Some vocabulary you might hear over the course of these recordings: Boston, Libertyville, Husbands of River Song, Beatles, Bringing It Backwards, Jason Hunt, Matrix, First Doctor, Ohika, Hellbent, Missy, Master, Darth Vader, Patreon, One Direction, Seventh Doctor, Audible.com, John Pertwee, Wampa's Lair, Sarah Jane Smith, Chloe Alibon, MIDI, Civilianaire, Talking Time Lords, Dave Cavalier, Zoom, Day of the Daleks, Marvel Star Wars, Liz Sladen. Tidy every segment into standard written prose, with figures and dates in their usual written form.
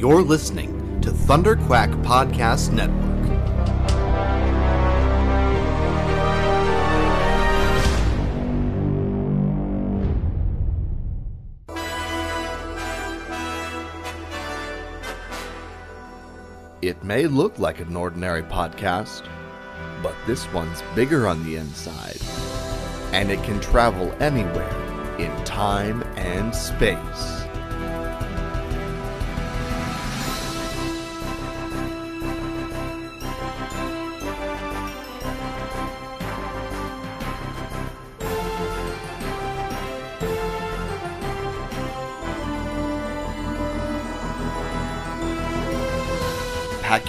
You're listening to Thunderquack Podcast Network. It may look like an ordinary podcast, but this one's bigger on the inside, and it can travel anywhere in time and space. Pack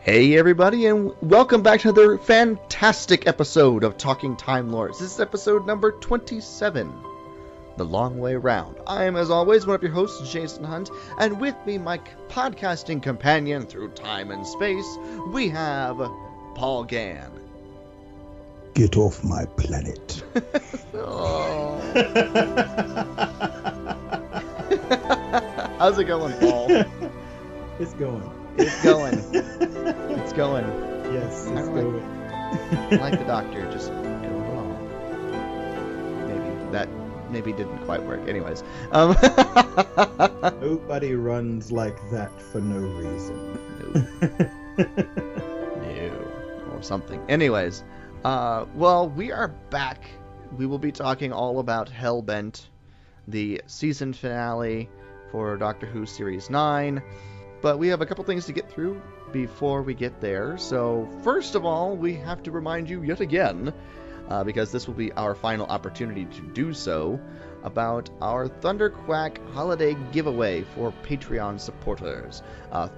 Hey everybody, and welcome back to another fantastic episode of Talking Time Lords. This is episode number 27, The Long Way Round. I am, as always, one of your hosts, Jason Hunt, and with me, my podcasting companion through time and space, we have Paul Gann. Get off my planet. Oh. How's it going, Paul? It's going. It's going. It's going. Yes, it's going. Like the Doctor, just go wrong. Maybe didn't quite work. Anyways. Nobody runs like that for no reason. No. No. Or something. Anyways. Well, we are back. We will be talking all about Hellbent, the season finale for Doctor Who Series 9. But we have a couple things to get through before we get there. So first of all, we have to remind you yet again, because this will be our final opportunity to do so, about our Thunderquack holiday giveaway for Patreon supporters.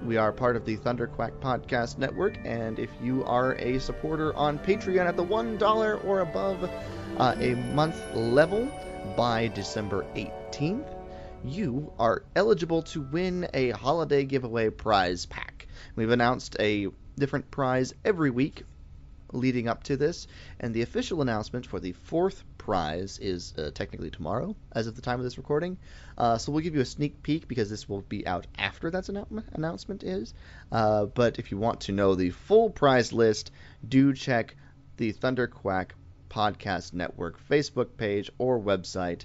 We are part of the Thunderquack Podcast Network, and if you are a supporter on Patreon at the $1 or above a month level by December 18th, you are eligible to win a holiday giveaway prize pack. We've announced a different prize every week leading up to this, and the official announcement for the fourth prize is technically tomorrow, as of the time of this recording. So we'll give you a sneak peek, because this will be out after that announcement is. But if you want to know the full prize list, do check the Thunderquack Podcast Network Facebook page or website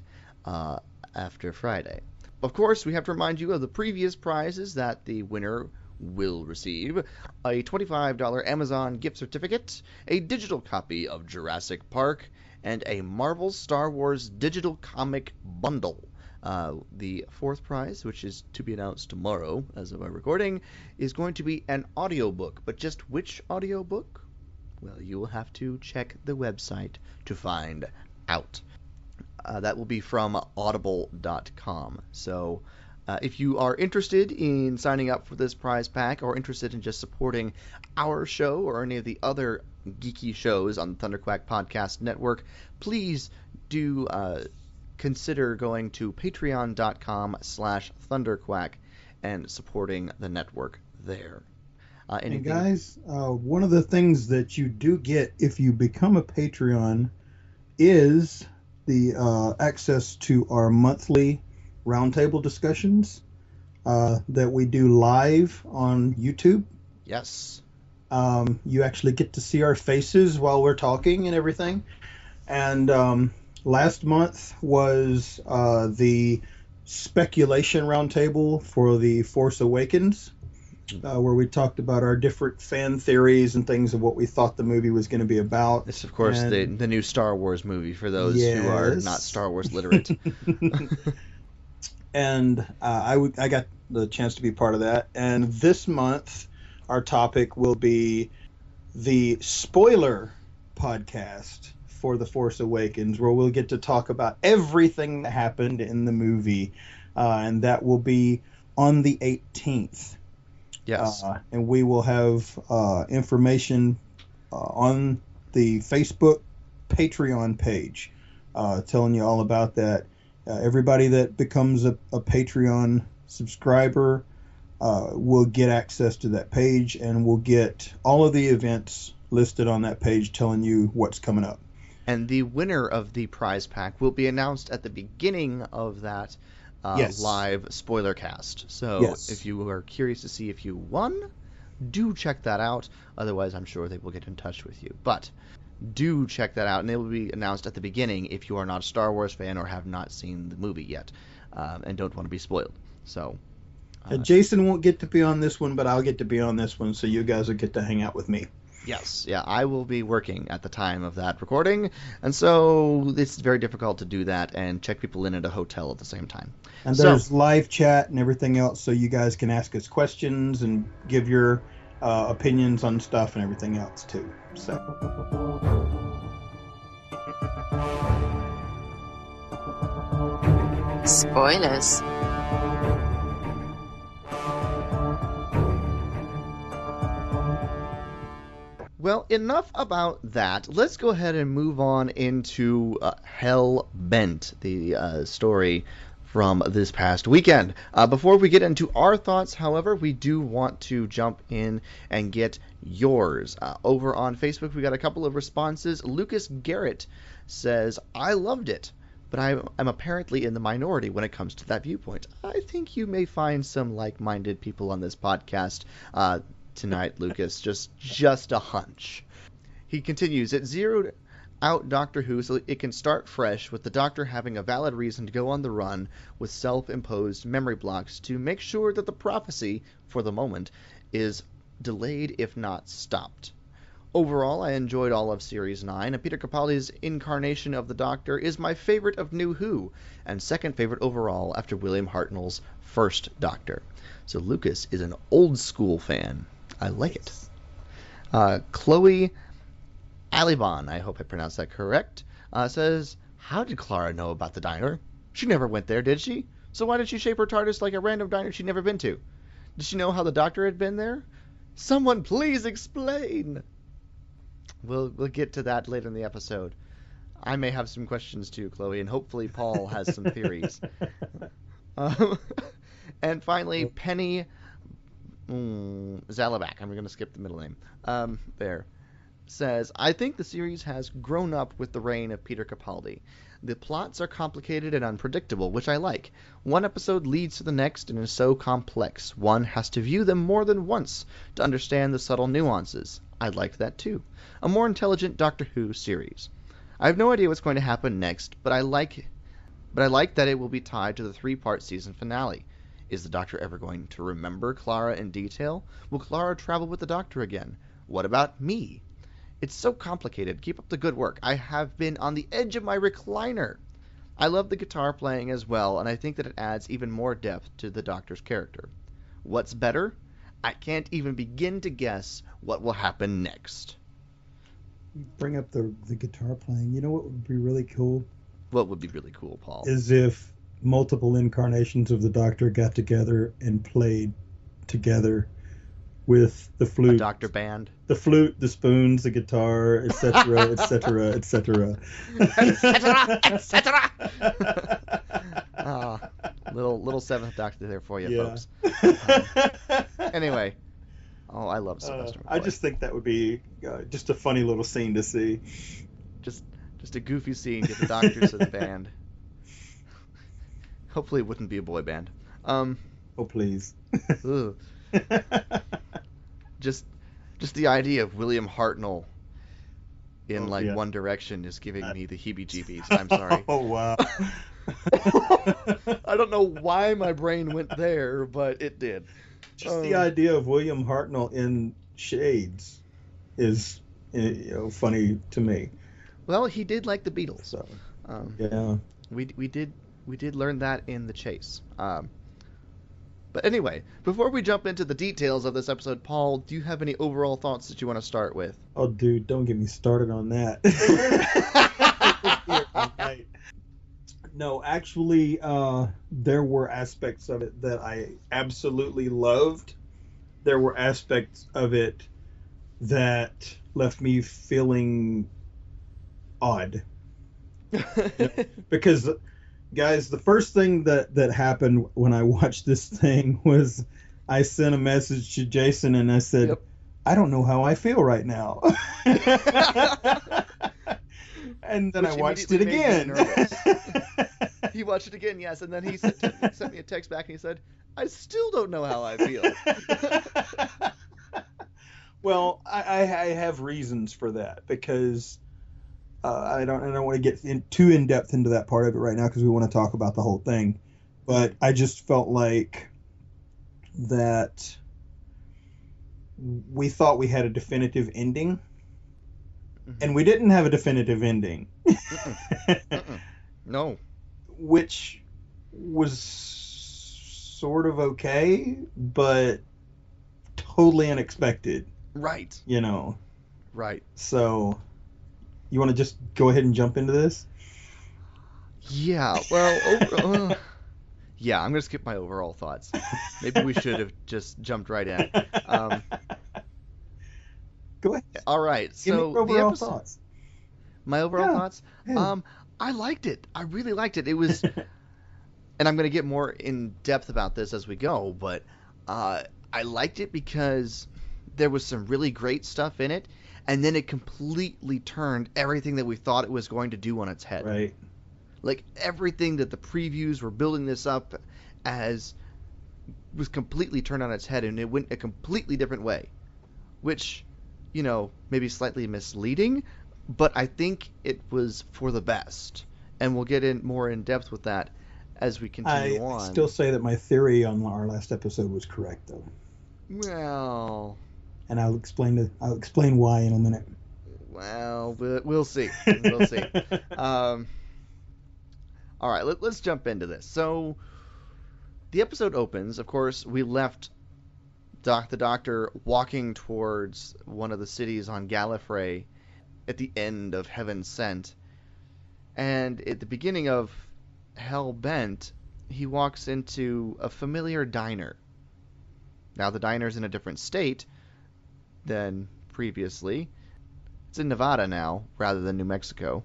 after Friday. Of course, we have to remind you of the previous prizes that the winner will receive: a $25 Amazon gift certificate, a digital copy of Jurassic Park, and a Marvel Star Wars digital comic bundle. The fourth prize, which is to be announced tomorrow as of our recording, is going to be an audiobook. But just which audiobook? Well, you will have to check the website to find out. That will be from audible.com. So if you are interested in signing up for this prize pack, or interested in just supporting our show or any of the other geeky shows on the Thunderquack Podcast Network, please do consider going to patreon.com/thunderquack and supporting the network there. And guys, one of the things that you do get if you become a Patreon is the access to our monthly roundtable discussions that we do live on YouTube. Yes. You actually get to see our faces while we're talking and everything. And last month was the speculation roundtable for the Force Awakens. where we talked about our different fan theories and things of what we thought the movie was going to be about. It's, of course, the new Star Wars movie for those who are not Star Wars literate. And I got the chance to be part of that. And this month, our topic will be the spoiler podcast for The Force Awakens, where we'll get to talk about everything that happened in the movie. And that will be on the 18th. Yes. And we will have information on the Facebook Patreon page telling you all about that. Everybody that becomes a Patreon subscriber will get access to that page, and will get all of the events listed on that page telling you what's coming up. And the winner of the prize pack will be announced at the beginning of that live spoiler cast. So if you are curious to see if you won, do check that out. Otherwise, I'm sure they will get in touch with you. But do check that out, and it will be announced at the beginning if you are not a Star Wars fan or have not seen the movie yet and don't want to be spoiled. So Jason won't get to be on this one, but I'll get to be on this one, so you guys will get to hang out with me. Yes, I will be working at the time of that recording, and so it's very difficult to do that and check people in at a hotel at the same time. And there's live chat and everything else, so you guys can ask us questions and give your opinions on stuff and everything else, too. So, spoilers. Well, enough about that. Let's go ahead and move on into Hellbent, the story from this past weekend. Before we get into our thoughts, however, we do want to jump in and get yours. Over on Facebook, we got a couple of responses. Lucas Garrett says, "I loved it, but I'm apparently in the minority when it comes to that viewpoint. I think you may find some like-minded people on this podcast tonight, Lucas. Just a hunch." He continues, "It zeroed out Doctor Who so it can start fresh with the Doctor having a valid reason to go on the run with self-imposed memory blocks to make sure that the prophecy, for the moment, is delayed if not stopped. Overall, I enjoyed all of Series 9, and Peter Capaldi's incarnation of the Doctor is my favorite of New Who, and second favorite overall after William Hartnell's First Doctor." So Lucas is an old-school fan. I like it. Chloe Alibon, I hope I pronounced that correct, says, "How did Clara know about the diner? She never went there, did she? So why did she shape her TARDIS like a random diner she'd never been to? Did she know how the Doctor had been there? Someone please explain!" We'll get to that later in the episode. I may have some questions too, Chloe, and hopefully Paul has some theories. And finally, Penny Zalabak, I'm going to skip the middle name, says, "I think the series has grown up with the reign of Peter Capaldi. The plots are complicated and unpredictable, which I like. One episode leads to the next and is so complex. One has to view them more than once to understand the subtle nuances. I liked that too. A more intelligent Doctor Who series. I have no idea what's going to happen next, but I like that it will be tied to the three-part season finale. Is the Doctor ever going to remember Clara in detail? Will Clara travel with the Doctor again? What about me? It's so complicated. Keep up the good work. I have been on the edge of my recliner. I love the guitar playing as well, and I think that it adds even more depth to the Doctor's character. What's better? I can't even begin to guess what will happen next." You bring up the guitar playing. You know what would be really cool? What would be really cool, Paul? Is if multiple incarnations of the Doctor got together and played together with the flute, a Doctor band, the flute, the spoons, the guitar, etc., etc., etc., etc., etc. Little Seventh Doctor there for you, folks. Anyway, I love Sylvester. I just think that would be just a funny little scene to see. Just a goofy scene. Get the Doctors in the band. Hopefully it wouldn't be a boy band. Oh, please. Just the idea of William Hartnell in One Direction is giving me the heebie-jeebies. I'm sorry. Oh, wow. I don't know why my brain went there, but it did. Just the idea of William Hartnell in shades is, you know, funny to me. Well, he did like the Beatles. So, yeah, we did learn that in The Chase. But anyway, before we jump into the details of this episode, Paul, do you have any overall thoughts that you want to start with? Oh, dude, don't get me started on that. No, actually, there were aspects of it that I absolutely loved. There were aspects of it that left me feeling odd. Because... Guys, the first thing that happened when I watched this thing was I sent a message to Jason and I said, yep. I don't know how I feel right now. And then I watched it again. He watched it again, yes. And then he sent me a text back and he said, I still don't know how I feel. Well, I have reasons for that because... I don't want to get too in-depth into that part of it right now because we want to talk about the whole thing. But I just felt like that we thought we had a definitive ending. Mm-hmm. And we didn't have a definitive ending. No. Which was sort of okay, but totally unexpected. Right. You know. Right. So... You want to just go ahead and jump into this? Yeah, well, yeah, I'm going to skip my overall thoughts. Maybe we should have just jumped right in. Go ahead. All right. So give me overall thoughts. My overall thoughts? Yeah. I liked it. I really liked it. It was, and I'm going to get more in depth about this as we go, but I liked it because there was some really great stuff in it. And then it completely turned everything that we thought it was going to do on its head. Right. Like, everything that the previews were building this up as was completely turned on its head, and it went a completely different way. Which, you know, maybe slightly misleading, but I think it was for the best. And we'll get in more in depth with that as we continue on. I still say that my theory on our last episode was correct, though. Well... And I'll explain why in a minute. Well, we'll see. We'll see. All right, let's jump into this. So the episode opens. Of course, we left the Doctor walking towards one of the cities on Gallifrey at the end of Heaven Sent. And at the beginning of Hellbent, he walks into a familiar diner. Now the diner's in a different state than previously. It's in Nevada now, rather than New Mexico.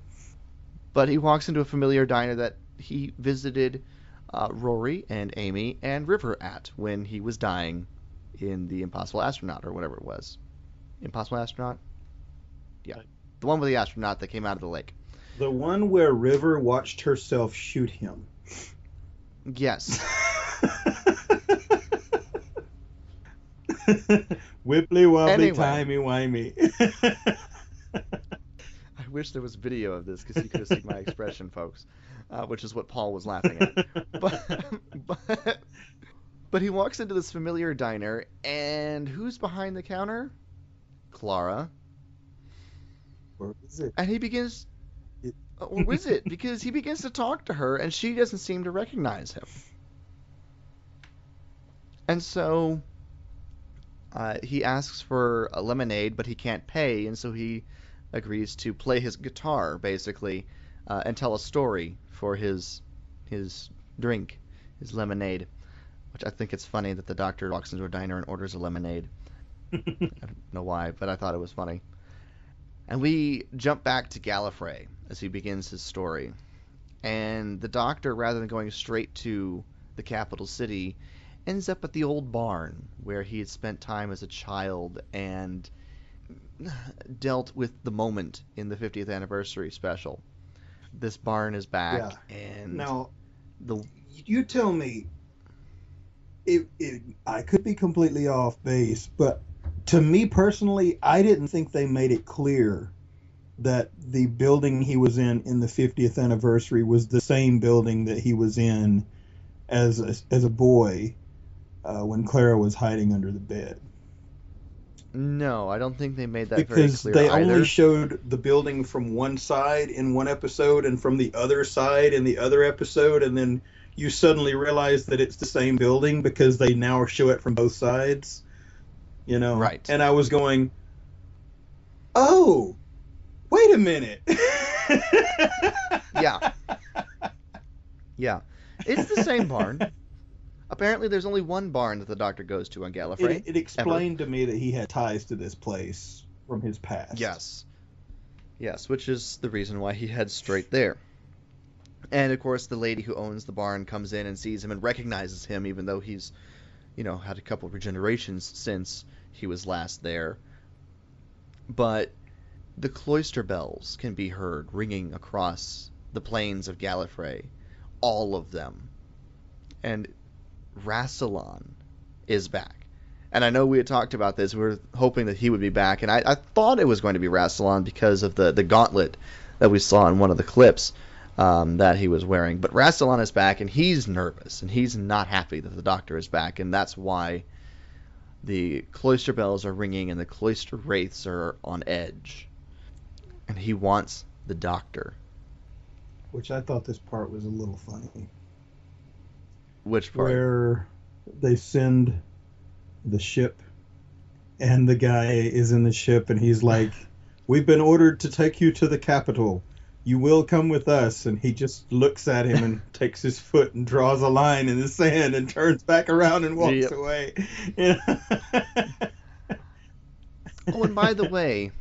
But he walks into a familiar diner that he visited Rory and Amy and River at when he was dying in the Impossible Astronaut, or whatever it was. Impossible Astronaut? Yeah. The one with the astronaut that came out of the lake. The one where River watched herself shoot him. Yes. Wibbly wobbly, anyway. Timey wimey. I wish there was video of this because you could have seen my expression, folks, which is what Paul was laughing at. But he walks into this familiar diner, and who's behind the counter? Clara. Or is it? And he begins. Or is it? Because he begins to talk to her, and she doesn't seem to recognize him. And so. He asks for a lemonade, but he can't pay, and so he agrees to play his guitar, basically, and tell a story for his drink, his lemonade, which I think it's funny that the Doctor walks into a diner and orders a lemonade. I don't know why, but I thought it was funny. And we jump back to Gallifrey as he begins his story. And the Doctor, rather than going straight to the capital city, ends up at the old barn where he had spent time as a child and dealt with the moment in the 50th anniversary special. This barn is back, yeah. And now you tell me. It I could be completely off base, but to me personally, I didn't think they made it clear that the building he was in the 50th anniversary was the same building that he was in as a boy. when Clara was hiding under the bed. No, I don't think they made that very clear. Because they only showed the building from one side in one episode and from the other side in the other episode, and then you suddenly realize that it's the same building because they now show it from both sides. You know? Right. And I was going, oh, wait a minute. Yeah. Yeah. It's the same barn. Apparently, there's only one barn that the Doctor goes to on Gallifrey. It explained to me that he had ties to this place from his past. Yes. Yes, which is the reason why he heads straight there. And, of course, the lady who owns the barn comes in and sees him and recognizes him, even though he's, you know, had a couple of regenerations since he was last there. But the cloister bells can be heard ringing across the plains of Gallifrey. All of them. And Rassilon is back. And I know we had talked about this. We were hoping that he would be back. And I thought it was going to be Rassilon because of the gauntlet that we saw in one of the clips that he was wearing. But Rassilon is back, and he's nervous. And he's not happy that the Doctor is back. And that's why the cloister bells are ringing and the cloister wraiths are on edge. And he wants the Doctor. Which I thought this part was a little funny. Which part? Where they send the ship, and the guy is in the ship, and he's like, "We've been ordered to take you to the capital. You will come with us." And he just looks at him and takes his foot and draws a line in the sand and turns back around and walks away. You know? Oh, and by the way,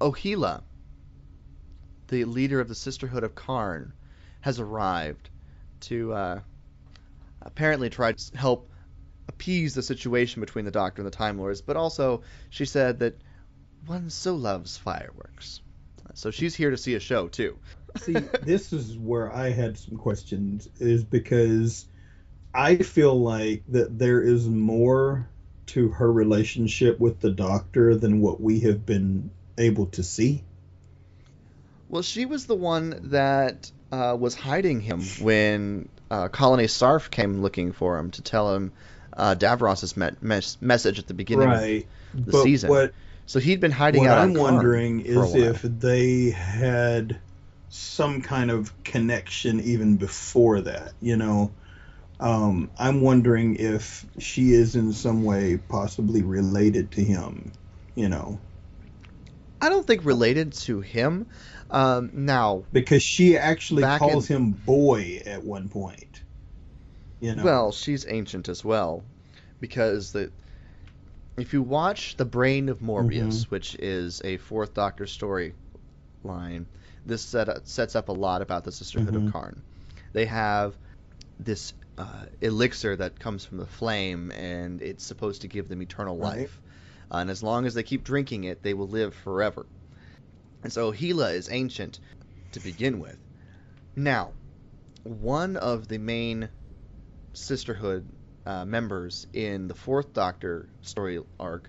Ohila, the leader of the Sisterhood of Karn, has arrived to apparently try to help appease the situation between the Doctor and the Time Lords, but also she said that one so loves fireworks. So she's here to see a show, too. See, this is where I had some questions, is because I feel like that there is more to her relationship with the Doctor than what we have been able to see. Well, she was the one that was hiding him when Colony Sarf came looking for him to tell him Davros's message at the beginning of the season. So he'd been hiding out on Karn. What I'm wondering is if they had some kind of connection even before that, you know. I'm wondering if she is in some way possibly related to him, you know. I don't think related to him. Now, because she actually calls him boy at one point. You know? Well, she's ancient as well, because if you watch The Brain of Morbius, which is a Fourth Doctor storyline, this sets up a lot about the Sisterhood of Karn. They have this elixir that comes from the flame, and it's supposed to give them eternal life. And as long as they keep drinking it, they will live forever. And so Ohila is ancient to begin with. Now, one of the main Sisterhood members in the Fourth Doctor story arc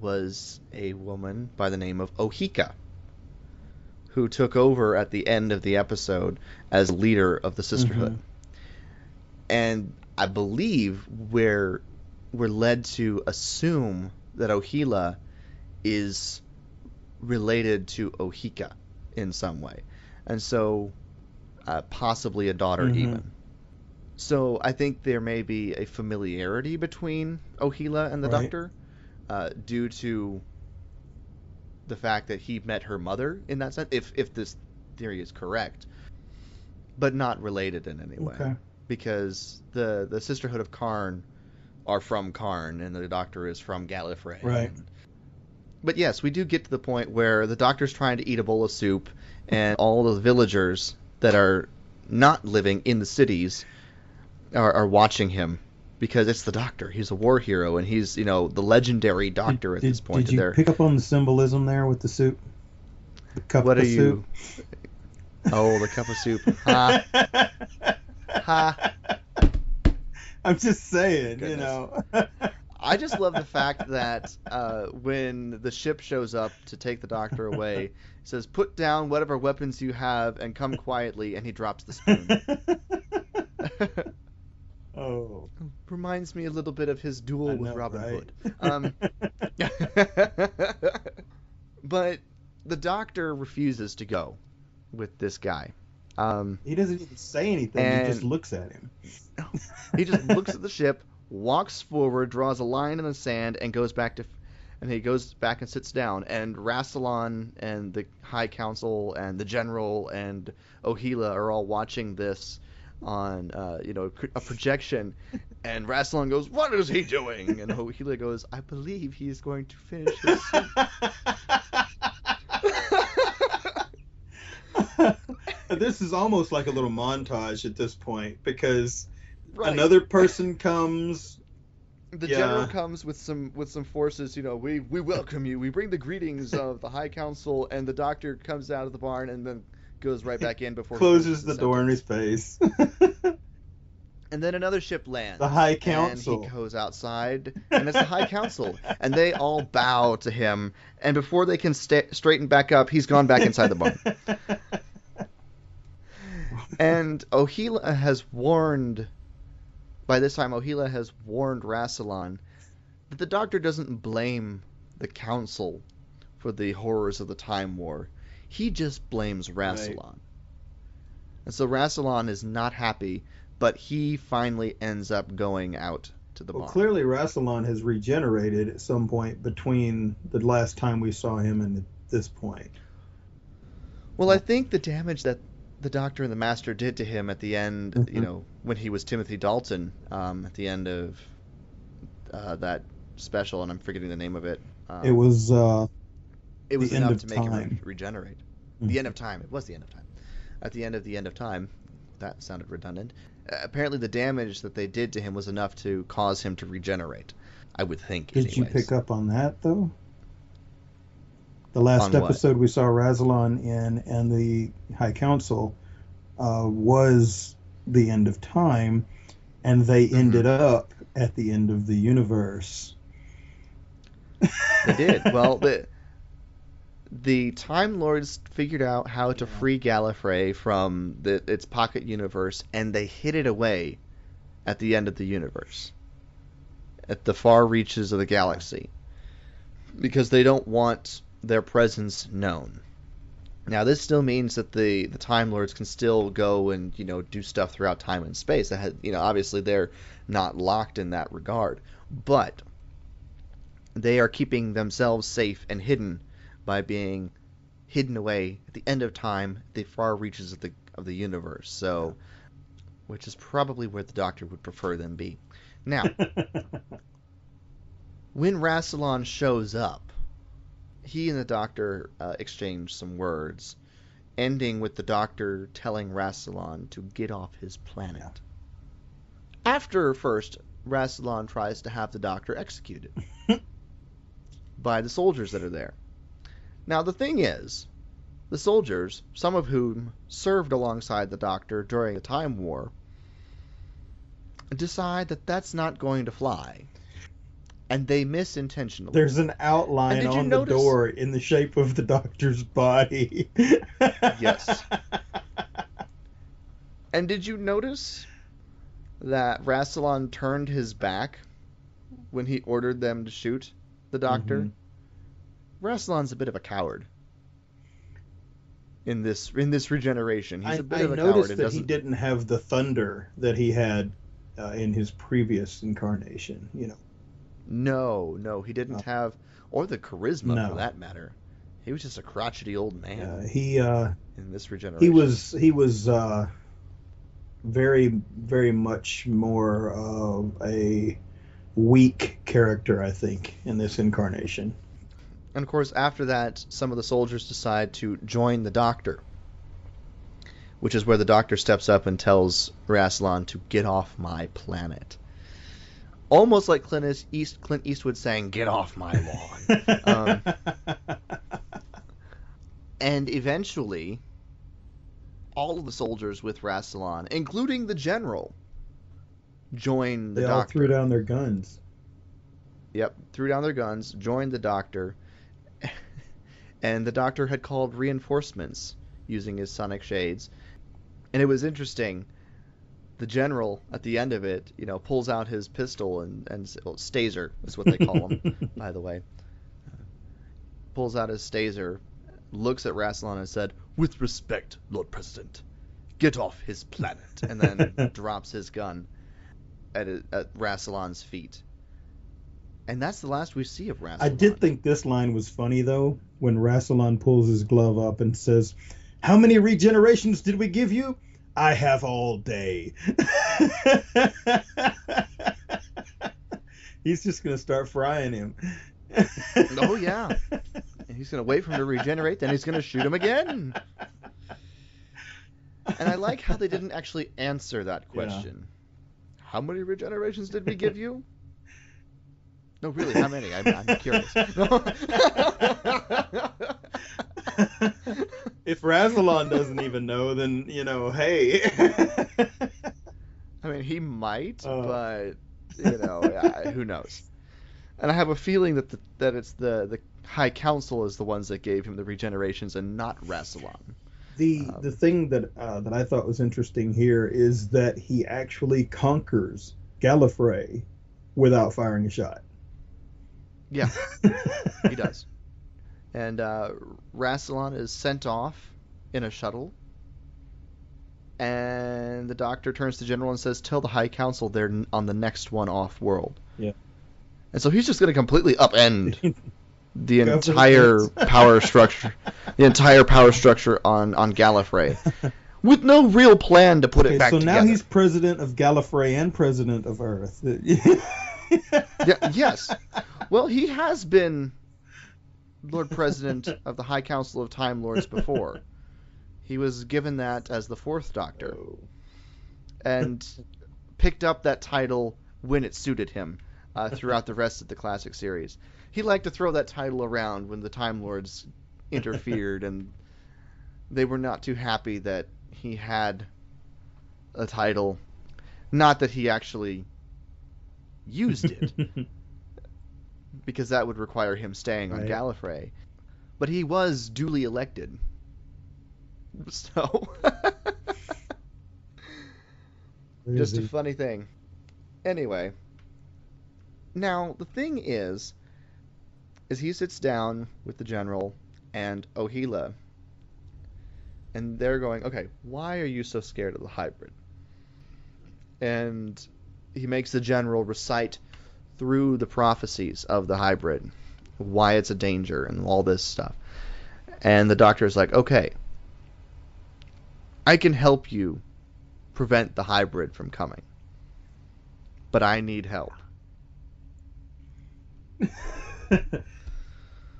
was a woman by the name of Ohika, who took over at the end of the episode as leader of the Sisterhood. And I believe we're led to assume that Ohila is related to Ohika in some way, and so possibly a daughter even. So I think there may be a familiarity between Ohila and the Doctor due to the fact that he met her mother in that sense, if this theory is correct, but not related in any way, because the Sisterhood of Karn are from Karn and the Doctor is from Gallifrey. But yes, we do get to the point where the Doctor's trying to eat a bowl of soup, and all the villagers that are not living in the cities are watching him because it's the Doctor. He's a war hero, and he's, you know, the legendary Doctor at this point. Did you pick up on the symbolism there with the soup? The cup of soup? Oh, the cup of soup. Ha. Ha. I'm just saying, you know. I just love the fact that when the ship shows up to take the Doctor away, it says, "Put down whatever weapons you have and come quietly," and he drops the spoon. Oh. reminds me a little bit of his duel with Robin Hood. But the Doctor refuses to go with this guy. He doesn't even say anything. He just looks at him. He just looks at the ship, walks forward, draws a line in the sand, and goes back to... And he goes back and sits down, and Rassilon and the High Council and the General and Ohila are all watching this on, a projection. And Rassilon goes, "What is he doing?" And Ohila goes, "I believe he is going to finish his suit." This is almost like a little montage at this point, because another person comes. The General comes with some forces, we welcome you. We bring the greetings of the High Council, and the Doctor comes out of the barn and then goes right back in before closes the door in his face. And then another ship lands. The High Council. And he goes outside, and it's the High Council. And they all bow to him, and before they can straighten back up, he's gone back inside the barn. And Ohila has warned... By this time, Ohila has warned Rassilon that the Doctor doesn't blame the Council for the horrors of the Time War. He just blames Rassilon. Right. And so Rassilon is not happy, but he finally ends up going out to the barn. Clearly, Rassilon has regenerated at some point between the last time we saw him and this point. Well, I think the damage that the Doctor and the Master did to him at the end, when he was Timothy Dalton, at the end of that special, and I'm forgetting the name of it. It was enough to make him regenerate. Mm-hmm. The End of Time. It was the End of Time. At the end of the End of Time, that sounded redundant. Apparently, the damage that they did to him was enough to cause him to regenerate. I would think. Did you pick up on that though? The last episode we saw Rassilon in and the High Council was the End of Time, and they ended up at the end of the universe. They did. Well, the Time Lords figured out how to free Gallifrey from its pocket universe, and they hid it away at the end of the universe, at the far reaches of the galaxy, because they don't want their presence known. Now, this still means that the Time Lords can still go and, do stuff throughout time and space. That has, obviously they're not locked in that regard. But they are keeping themselves safe and hidden by being hidden away at the end of time, the far reaches of the universe. So, which is probably where the Doctor would prefer them be. Now, when Rassilon shows up, he and the Doctor exchange some words, ending with the Doctor telling Rassilon to get off his planet. Yeah. After first, Rassilon tries to have the Doctor executed by the soldiers that are there. Now, the thing is, the soldiers, some of whom served alongside the Doctor during the Time War, decide that that's not going to fly. And they miss intentionally. There's an outline on the door in the shape of the Doctor's body. Yes. And did you notice that Rassilon turned his back when he ordered them to shoot the Doctor? Mm-hmm. Rassilon's a bit of a coward in this regeneration. He's a bit of a coward. I noticed that he didn't have the thunder that he had in his previous incarnation, No, he didn't have, or the charisma for that matter. He was just a crotchety old man. In this regeneration, he was very, very much more of a weak character, I think, in this incarnation. And of course, after that, some of the soldiers decide to join the Doctor, which is where the Doctor steps up and tells Rassilon to get off my planet. Almost like Clint Eastwood saying, "Get off my lawn." And eventually, all of the soldiers with Rassilon, including the General, joined the Doctor. They all threw down their guns. Yep, threw down their guns, joined the Doctor, and the Doctor had called reinforcements using his sonic shades. And it was interesting. the general at the end of it, you know, pulls out his pistol and well, Staser is what they call him, by the way. Pulls out his Staser, looks at Rassilon and said, "With respect, Lord President, get off his planet," and then drops his gun at Rassilon's feet. And that's the last we see of Rassilon. I did think this line was funny, though, when Rassilon pulls his glove up and says, "How many regenerations did we give you? I have all day." He's just going to start frying him. Oh, yeah. And he's going to wait for him to regenerate, then he's going to shoot him again. And I like how they didn't actually answer that question. Yeah. How many regenerations did we give you? No, really, how many? I'm curious. If Rassilon doesn't even know, then, you know, hey. I mean, he might, but, you know, who knows? And I have a feeling that it's the High Council is the ones that gave him the regenerations and not Rassilon. The thing that I thought was interesting here is that he actually conquers Gallifrey without firing a shot. Yeah, he does. And Rassilon is sent off in a shuttle. And the Doctor turns to General and says, "Tell the High Council they're on the next one off world." Yeah. And so he's just going to completely upend the entire power structure, on Gallifrey, with no real plan to put it back together. So now he's president of Gallifrey and president of Earth. Yeah, yes. Well, he has been Lord President of the High Council of Time Lords before. He was given that as the Fourth Doctor and picked up that title when it suited him throughout the rest of the classic series. He liked to throw that title around when the Time Lords interfered and they were not too happy that he had a title. Not that he actually used it, because that would require him staying on Gallifrey. But he was duly elected. So, just a funny thing. Anyway, now the thing is he sits down with the General and Ohila, and they're going, "Okay, why are you so scared of the hybrid?" And he makes the General recite through the prophecies of the hybrid, why it's a danger and all this stuff. And the Doctor's like, "Okay, I can help you prevent the hybrid from coming, but I need help."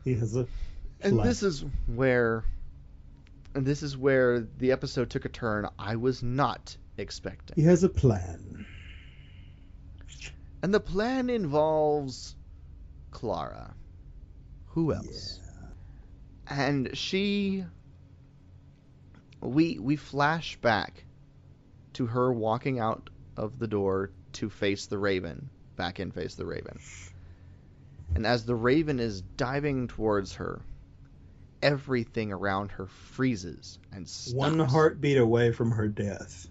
He has a and life. This is where the episode took a turn I was not expecting. He has a plan. And the plan involves Clara. Who else? Yeah. And she... We flash back to her walking out of the door to face the Raven. Back in Face the Raven. And as the Raven is diving towards her, everything around her freezes and stops. One heartbeat away from her death.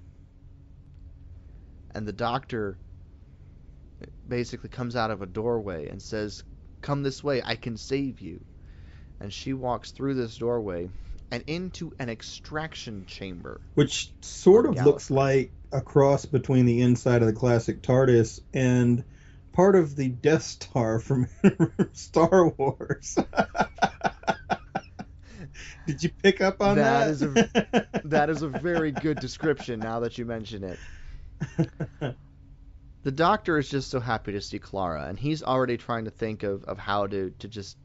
And the Doctor... basically comes out of a doorway and says, "Come this way, I can save you." And she walks through this doorway and into an extraction chamber, which sort of looks like a cross between the inside of the classic TARDIS and part of the Death Star from Star Wars. Did you pick up on that? That is a very good description, now that you mention it. The Doctor is just so happy to see Clara, and he's already trying to think of how to just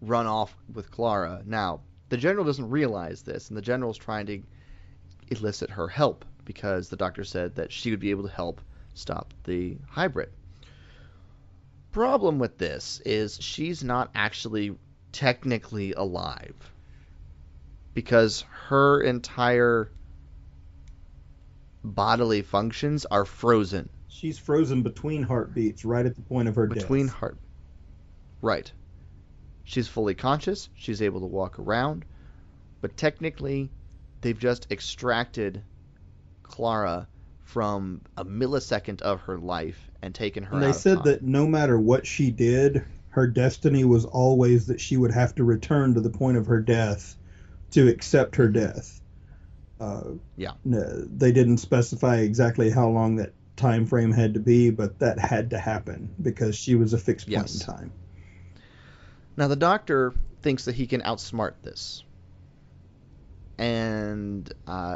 run off with Clara. Now, the General doesn't realize this, and the General's trying to elicit her help, because the Doctor said that she would be able to help stop the hybrid. Problem with this is she's not actually technically alive, because her entire bodily functions are frozen. She's frozen between heartbeats right at the point of her death. Right. She's fully conscious. She's able to walk around. But technically, they've just extracted Clara from a millisecond of her life and taken her out of time. And they said that no matter what she did, her destiny was always that she would have to return to the point of her death to accept her death. Yeah. They didn't specify exactly how long that time frame had to be, but that had to happen because she was a fixed point in time. Now, the Doctor thinks that he can outsmart this and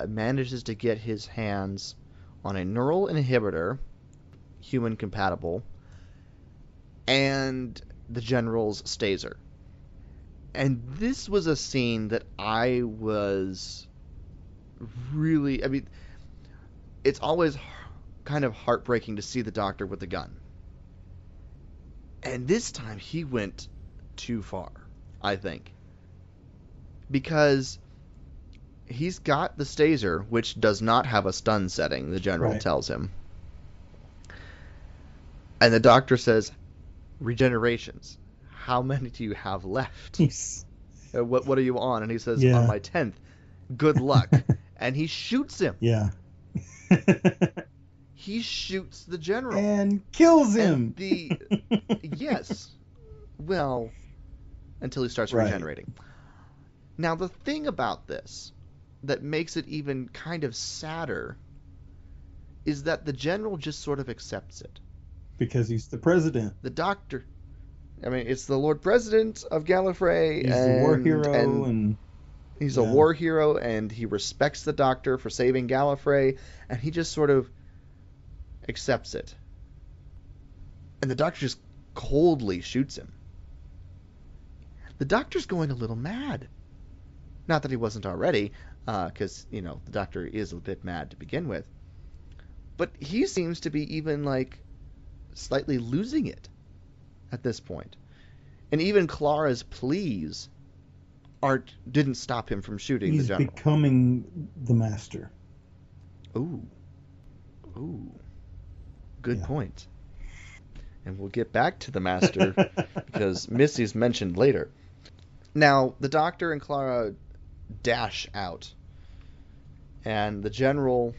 manages to get his hands on a neural inhibitor, human compatible, and the General's Staser. And this was a scene that I was really... I mean, it's always kind of heartbreaking to see the Doctor with the gun. And this time he went too far, I think. Because he's got the Staser, which does not have a stun setting, the General tells him. And the Doctor says, regenerations. How many do you have left? What are you on? And he says, on my 10th. Good luck. And he shoots him. Yeah. He shoots the General. And kills him. And well, until he starts regenerating. Now, the thing about this that makes it even kind of sadder is that the General just sort of accepts it. Because he's the President. The Doctor... I mean, it's the Lord President of Gallifrey. He's a war hero. And he's a war hero, and he respects the Doctor for saving Gallifrey, and he just sort of accepts it. And the Doctor just coldly shoots him. The Doctor's going a little mad. Not that he wasn't already, because, you know, the Doctor is a bit mad to begin with. But he seems to be even, like, slightly losing it at this point. And even Clara's pleas didn't stop him from shooting the General. He's becoming the Master. Ooh. Good point. And we'll get back to the Master because Missy's mentioned later. Now, the Doctor and Clara dash out. And the General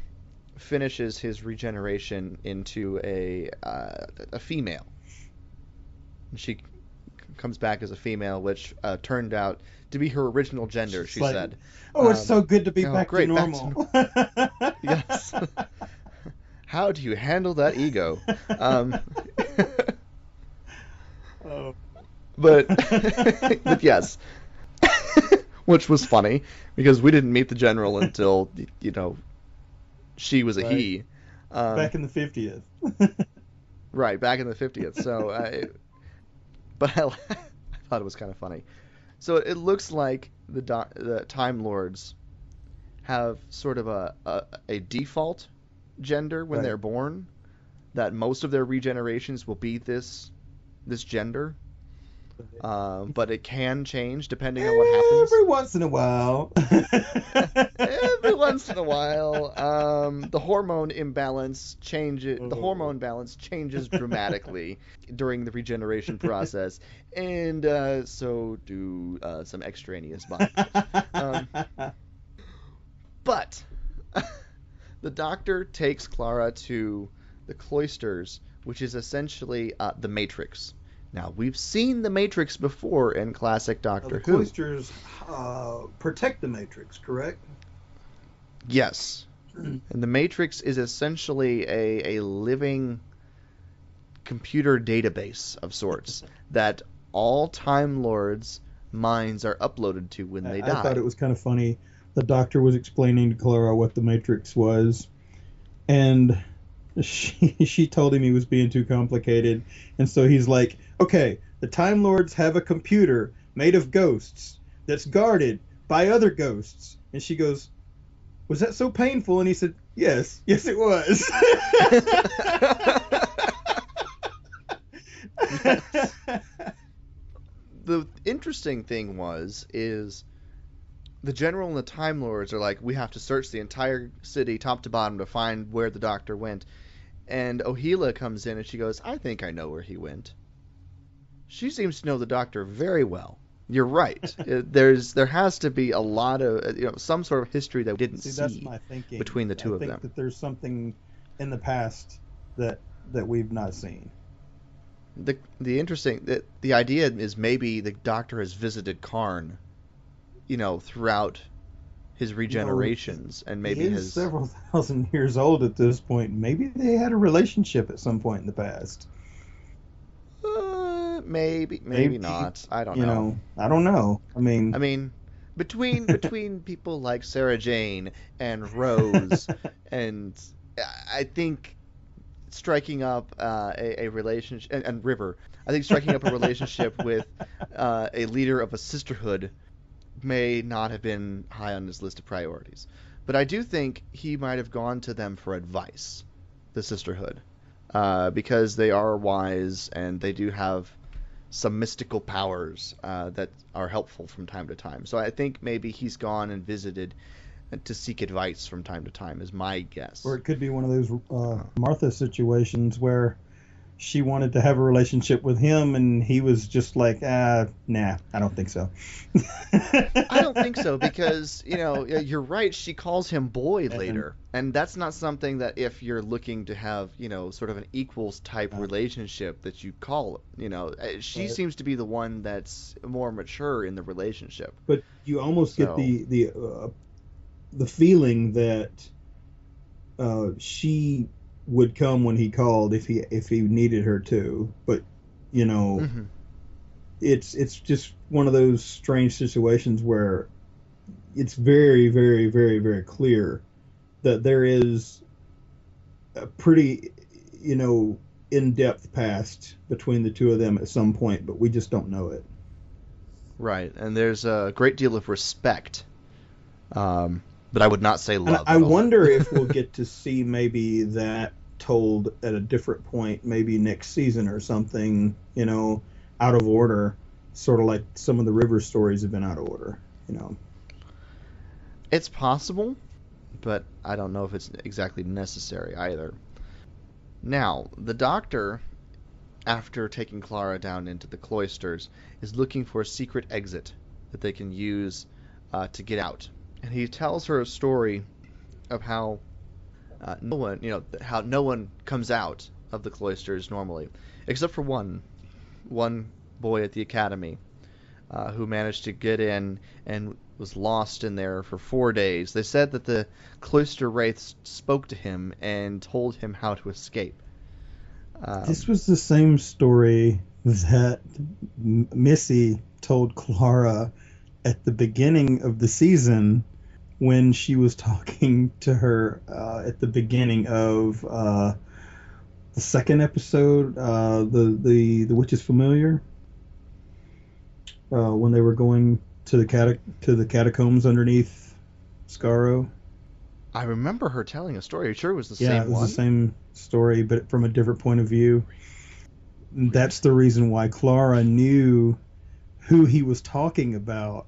finishes his regeneration into a female. She comes back as a female, which turned out to be her original gender, she said. Oh, it's so good to be back to normal. Yes. How do you handle that ego? But yes. Which was funny, because we didn't meet the General until, you know, she was a he. Back in the 50th. Right, back in the 50th. So... But I thought it was kind of funny. So it looks like the Time Lords have sort of a default gender when they're born, that most of their regenerations will be this gender. But it can change depending on what happens. Every once in a while. The hormone balance changes dramatically during the regeneration process, and so do some extraneous bodies. But the Doctor takes Clara to the cloisters, which is essentially the Matrix. Now, we've seen the Matrix before in classic Doctor Who. The cloisters protect the Matrix, correct? Yes. And the Matrix is essentially a living computer database of sorts that all Time Lords' minds are uploaded to when they die. I thought it was kind of funny. The Doctor was explaining to Clara what the Matrix was, and... She told him he was being too complicated, and so he's like, okay, the Time Lords have a computer made of ghosts that's guarded by other ghosts. And she goes, was that so painful? And he said, yes it was. The interesting thing is the General and the Time Lords are like, we have to search the entire city top to bottom to find where the Doctor went. And Ohila comes in and she goes, I think I know where he went. She seems to know the Doctor very well. You're right. There has to be a lot of, some sort of history that we didn't see between the two of them. I think that there's something in the past that we've not seen. The interesting the idea is maybe the Doctor has visited Karn, you know, throughout his regenerations, and maybe he's several thousand years old at this point. Maybe they had a relationship at some point in the past. Maybe not. I don't know. I don't know. I mean, between people like Sarah Jane and Rose, and I think striking up a relationship, and River, I think striking up a relationship with a leader of a sisterhood may not have been high on his list of priorities. But I do think he might have gone to them for advice, the sisterhood, because they are wise and they do have some mystical powers that are helpful from time to time. So I think maybe he's gone and visited to seek advice from time to time, is my guess. Or it could be one of those Martha situations where she wanted to have a relationship with him and he was just like, nah, I don't think so. I don't think so, because, you know, you're right, she calls him boy later. And that's not something that if you're looking to have, you know, sort of an equals type relationship that you call, you know, she seems to be the one that's more mature in the relationship. But you almost get the feeling that she would come when he called if he needed her to, but you know, it's just one of those strange situations where it's very, very, very, very clear that there is a pretty, you know, in-depth past between the two of them at some point, but we just don't know it. Right, and there's a great deal of respect. But I would not say love. And I wonder if we'll get to see maybe that told at a different point, maybe next season or something, you know, out of order, sort of like some of the River stories have been out of order, you know. It's possible, but I don't know if it's exactly necessary either. Now, the Doctor, after taking Clara down into the cloisters, is looking for a secret exit that they can use to get out. And he tells her a story of how no one comes out of the cloisters normally, except for one boy at the academy who managed to get in and was lost in there for 4 days. They said that the cloister wraiths spoke to him and told him how to escape. This was the same story that Missy told Clara at the beginning of the season when she was talking to her at the beginning of the second episode, the Witch is Familiar, when they were going to the catacombs underneath Skaro. I remember her telling a story. I'm sure it was the same one. Yeah, it was the same story, but from a different point of view. That's the reason why Clara knew who he was talking about.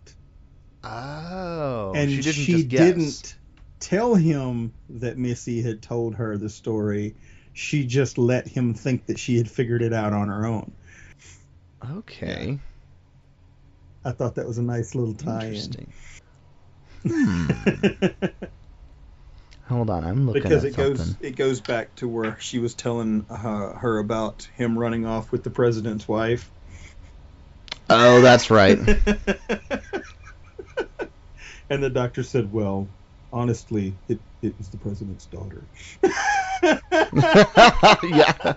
Oh, and she didn't tell him that Missy had told her the story. She just let him think that she had figured it out on her own. Okay. I thought that was a nice little tie-in. Interesting. Hold on, I'm looking because at something. Because it goes back to where she was telling her about him running off with the president's wife. Oh, that's right. And the Doctor said, well, honestly, it was the president's daughter. Yeah.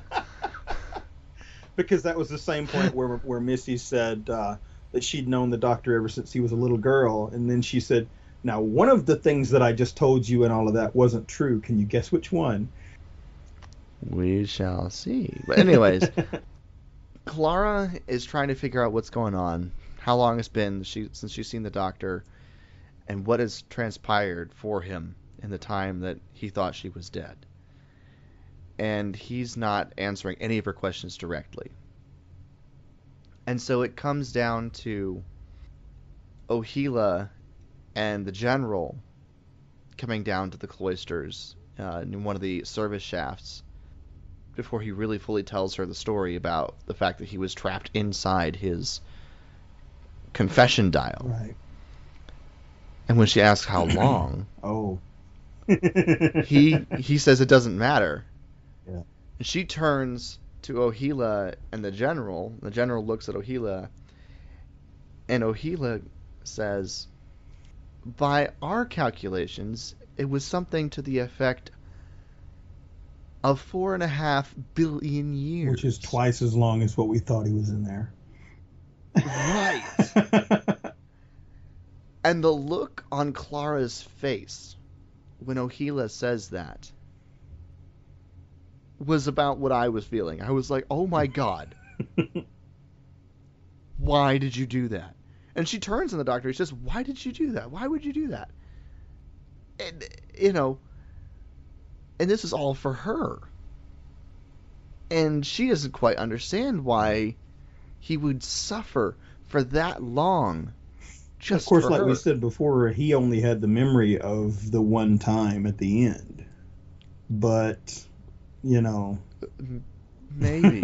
Because that was the same point where Missy said that she'd known the Doctor ever since he was a little girl. And then she said, now, one of the things that I just told you and all of that wasn't true. Can you guess which one? We shall see. But anyways... Clara is trying to figure out what's going on, how long it's been since she's seen the Doctor, and what has transpired for him in the time that he thought she was dead. And he's not answering any of her questions directly. And so it comes down to Ohila and the General coming down to the cloisters in one of the service shafts, before he really fully tells her the story about the fact that he was trapped inside his confession dial. Right. And when she asks how long, He says it doesn't matter. Yeah. And she turns to Ohila and the general. The general looks at Ohila, and Ohila says, by our calculations, it was something to the effect of 4.5 billion years. Which is twice as long as what we thought he was in there. Right. And the look on Clara's face when Ohila says that was about what I was feeling. I was like, oh my God. Why did you do that? And she turns on the doctor. She says, why did you do that? Why would you do that? And, you know, and this is all for her. And she doesn't quite understand why he would suffer for that long. Just of course, like we said before, he only had the memory of the one time at the end. But, you know. Maybe.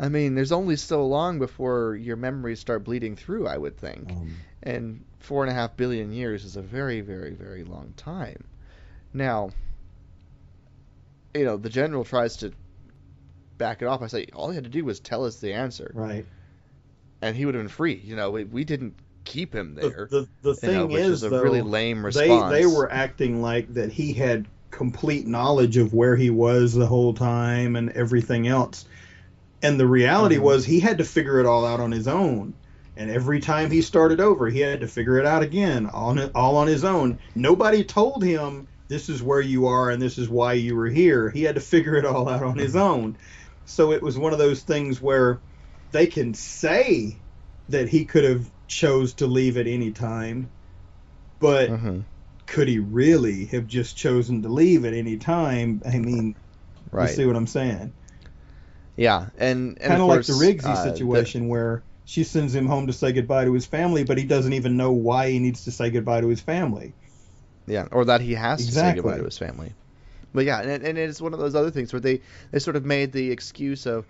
I mean, there's only so long before your memories start bleeding through, I would think. And 4.5 billion years is a very, very, very long time. Now, you know, the general tries to back it off. I say, all he had to do was tell us the answer. Right. And he would have been free. You know, we didn't keep him there. The thing is, though, really lame response. They were acting like that he had complete knowledge of where he was the whole time and everything else. And the reality was he had to figure it all out on his own. And every time he started over, he had to figure it out again, all on his own. Nobody told him, this is where you are and this is why you were here. He had to figure it all out on his own. So it was one of those things where they can say that he could have chose to leave at any time, but could he really have just chosen to leave at any time? I mean, right. You see what I'm saying? Yeah, and kind of like the Rigsy situation where she sends him home to say goodbye to his family, but he doesn't even know why he needs to say goodbye to his family. Yeah, or that he has to say goodbye to his family. But yeah, and it's one of those other things where they sort of made the excuse of,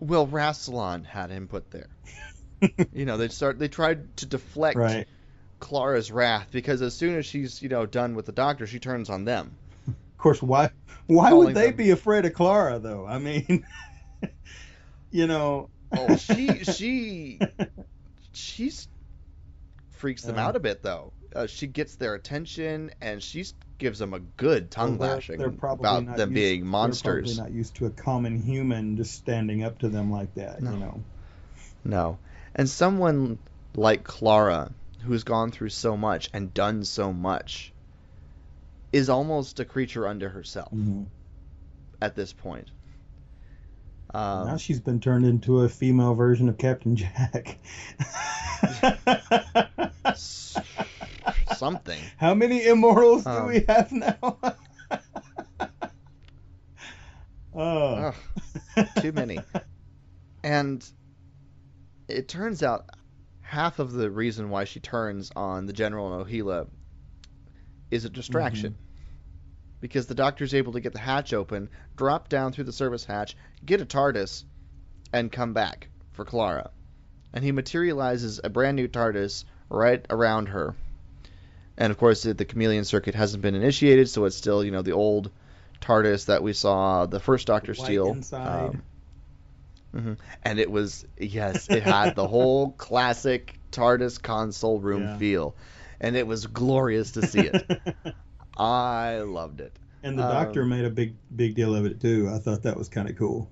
well, Rassilon had him put there. You know, they tried to deflect Clara's wrath, because as soon as she's, you know, done with the doctor, she turns on them. Of course, why would they be afraid of Clara though? I mean, you know, oh, she freaks them out a bit though. She gets their attention and she gives them a good tongue lashing about them being monsters. They're probably not used to a common human just standing up to them like that, you know. No. And someone like Clara, who's gone through so much and done so much, is almost a creature unto herself at this point. Now she's been turned into a female version of Captain Jack. Something. How many immortals do we have now? Too many. And it turns out half of the reason why she turns on the general and Ohila is a distraction. Because the doctor's able to get the hatch open, drop down through the service hatch, get a TARDIS, and come back for Clara. And he materializes a brand new TARDIS right around her. And, of course, the chameleon circuit hasn't been initiated, so it's still, you know, the old TARDIS that we saw the First Doctor steal. And it was, yes, it had the whole classic TARDIS console room feel. And it was glorious to see it. I loved it. And the doctor made a big deal of it, too. I thought that was kind of cool.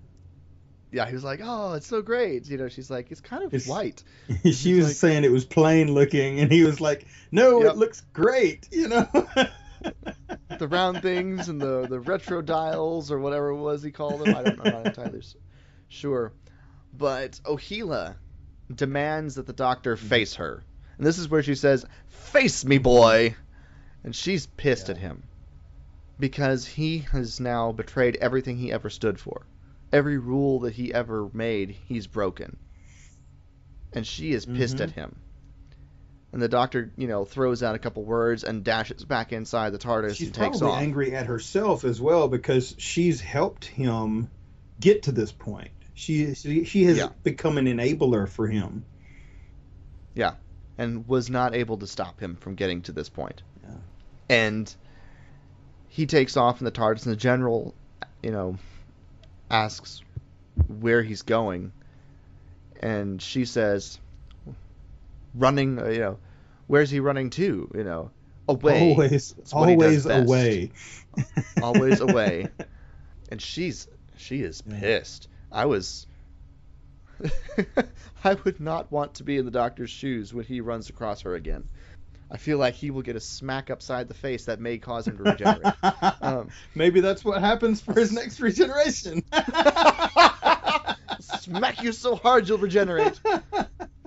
Yeah, he was like, oh, it's so great. You know, she's like, it's kind of white. She was like, saying it was plain looking, and he was like, no, it looks great, you know. The round things and the retro dials or whatever it was he called them. I'm not entirely sure. But Ohila demands that the doctor face her. And this is where she says, face me, boy. And she's pissed at him because he has now betrayed everything he ever stood for. Every rule that he ever made, he's broken. And she is pissed at him. And the doctor, you know, throws out a couple words and dashes back inside the TARDIS and takes off. She's probably angry at herself as well because she's helped him get to this point. She has become an enabler for him. Yeah, and was not able to stop him from getting to this point. Yeah. And he takes off in the TARDIS, and the general, you know, asks where he's going. And she says, running, you know, where's he running to, you know? Away. Always away. Always away. And she is pissed. I was... I would not want to be in the Doctor's shoes when he runs across her again. I feel like he will get a smack upside the face that may cause him to regenerate. Maybe that's what happens for his next regeneration. Smack you so hard you'll regenerate.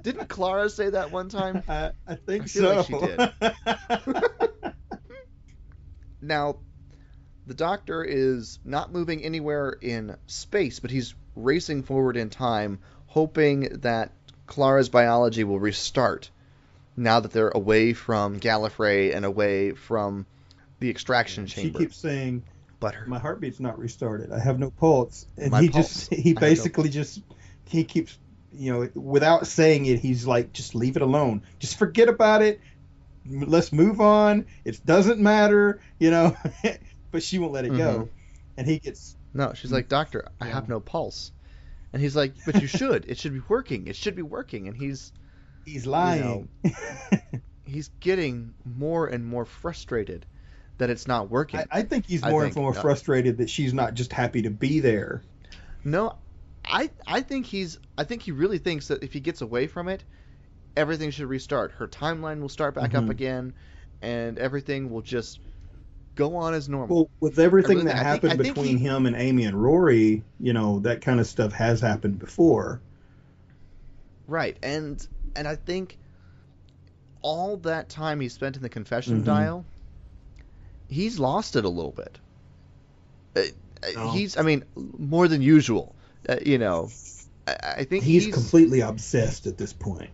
Didn't Clara say that one time? I think so. I feel like she did. Now, the Doctor is not moving anywhere in space, but he's racing forward in time, hoping that Clara's biology will restart now that they're away from Gallifrey and away from the extraction chamber. She keeps saying, but my heartbeat's not restarted. I have no pulse. And he keeps, you know, without saying it, he's like, just leave it alone. Just forget about it. Let's move on. It doesn't matter, you know. But she won't let it go. And he gets... No, she's like, Doctor, I have no pulse. And he's like, but you should. It should be working. It should be working. And he's lying. You know, he's getting more and more frustrated that it's not working. I think he's more and more frustrated that she's not just happy to be there. No, I think he really thinks that if he gets away from it, everything should restart. Her timeline will start back up again, and everything will just go on as normal. Well, with everything that happened between him and Amy and Rory, you know, that kind of stuff has happened before. Right. And I think all that time he spent in the confession dial, he's lost it a little bit. He's more than usual. You know, I think he's completely obsessed at this point.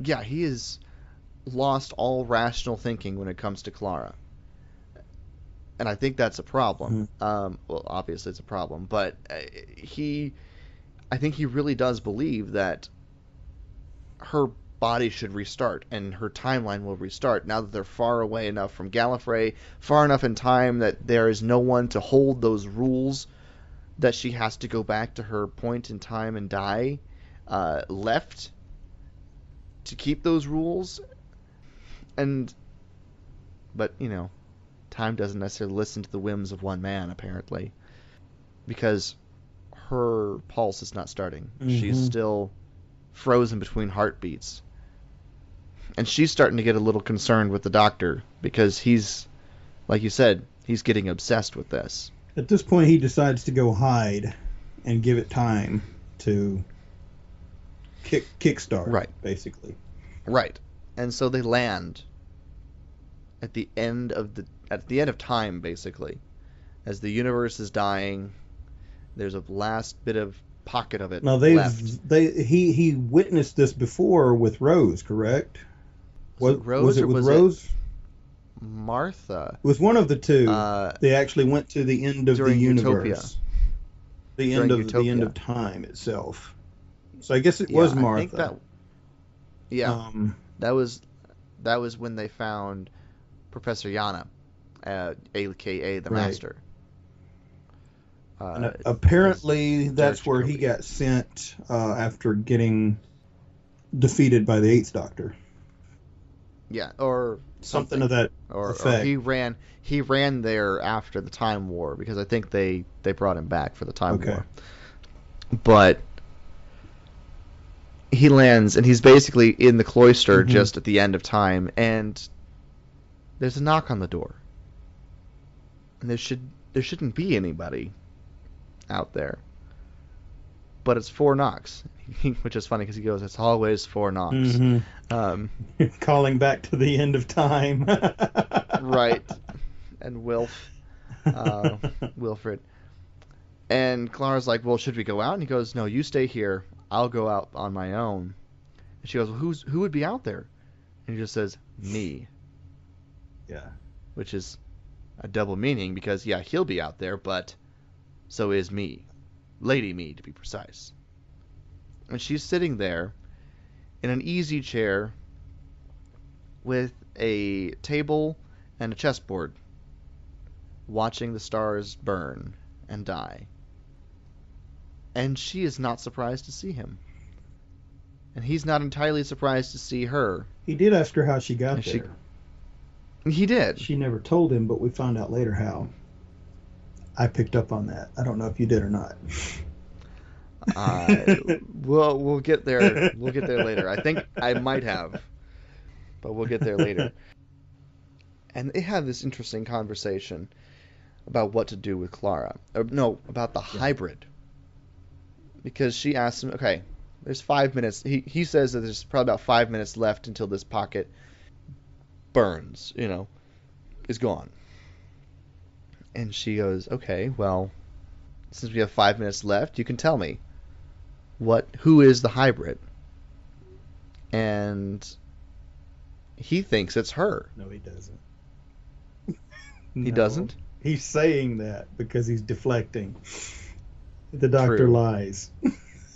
Yeah, he has lost all rational thinking when it comes to Clara. And I think that's a problem. Well, obviously it's a problem, but I think he really does believe that her body should restart and her timeline will restart now that they're far away enough from Gallifrey, far enough in time that there is no one to hold those rules that she has to go back to her point in time and die left to keep those rules. But, you know, time doesn't necessarily listen to the whims of one man, apparently, because her pulse is not starting. She's still frozen between heartbeats, and she's starting to get a little concerned with the Doctor because he's, like you said, he's getting obsessed with this. At this point, he decides to go hide and give it time to kickstart, right? Basically, right. And so they land at the end of time, basically, as the universe is dying, there's a last bit of pocket of it. Now he witnessed this before with Rose, correct? Was it with Rose? Martha. It was one of the two. They actually went to the end of the universe. Utopia. The end of time itself. So I guess it was Martha. That was when they found Professor Yana, a.k.a. the Master. Apparently, that's where he got sent after getting defeated by the Eighth Doctor. Yeah, or something of that effect. Or he ran there after the Time War, because I think they brought him back for the Time War. But he lands, and he's basically in the cloister just at the end of time, and there's a knock on the door. And there shouldn't be anybody out there. But it's four knocks, which is funny because he goes, it's always four knocks. Calling back to the end of time. Right. And Wilfred. And Clara's like, well, should we go out? And he goes, no, you stay here. I'll go out on my own. And she goes, well, who would be out there? And he just says, me. Yeah. Which is a double meaning because, yeah, he'll be out there, but so is me. Lady me, to be precise. And she's sitting there in an easy chair with a table and a chessboard, watching the stars burn and die. And she is not surprised to see him. And he's not entirely surprised to see her. He did ask her how she got and there. He did. She never told him, but we found out later how. I picked up on that. I don't know if you did or not. We'll get there. We'll get there later. I think I might have, but we'll get there later. And they have this interesting conversation about what to do with Clara. Or, no, about the hybrid. Because she asks him, okay, there's 5 minutes. He says that there's probably about 5 minutes left until this pocket burns, you know, is gone. And she goes, okay, well, since we have 5 minutes left, you can tell me who is the hybrid. And he thinks it's her. No, he doesn't. He doesn't? He's saying that because he's deflecting. The doctor lies.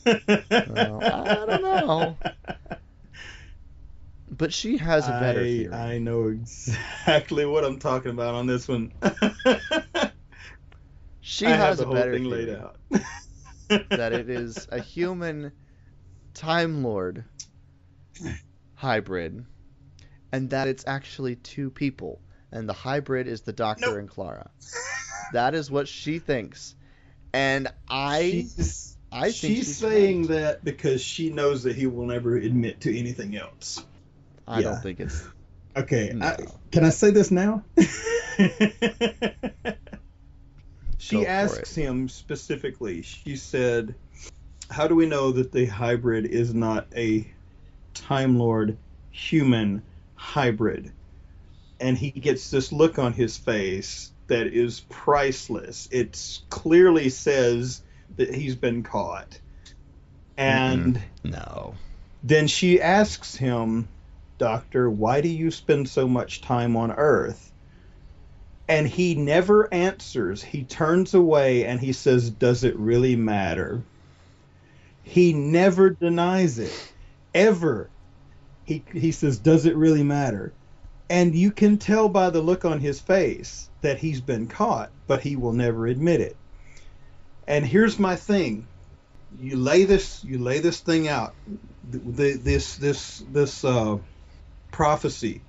I don't know. But she has a better theory. I know exactly what I'm talking about on this one. She has a better thing laid out. That it is a human Time Lord hybrid, and that it's actually two people, and the hybrid is the Doctor and Clara. That is what she thinks. And I think she's saying that because she knows that he will never admit to anything else. I don't think it's... Okay, no. Can I say this now? She asks him specifically. She said, how do we know that the hybrid is not a Time Lord human hybrid? And he gets this look on his face that is priceless. It clearly says that he's been caught. And no. Then she asks him, Doctor, why do you spend so much time on Earth? And he never answers. He turns away and he says, does it really matter? He never denies it, ever. He says, does it really matter? And you can tell by the look on his face that he's been caught, but he will never admit it. And here's my thing. You lay this thing out. This prophecy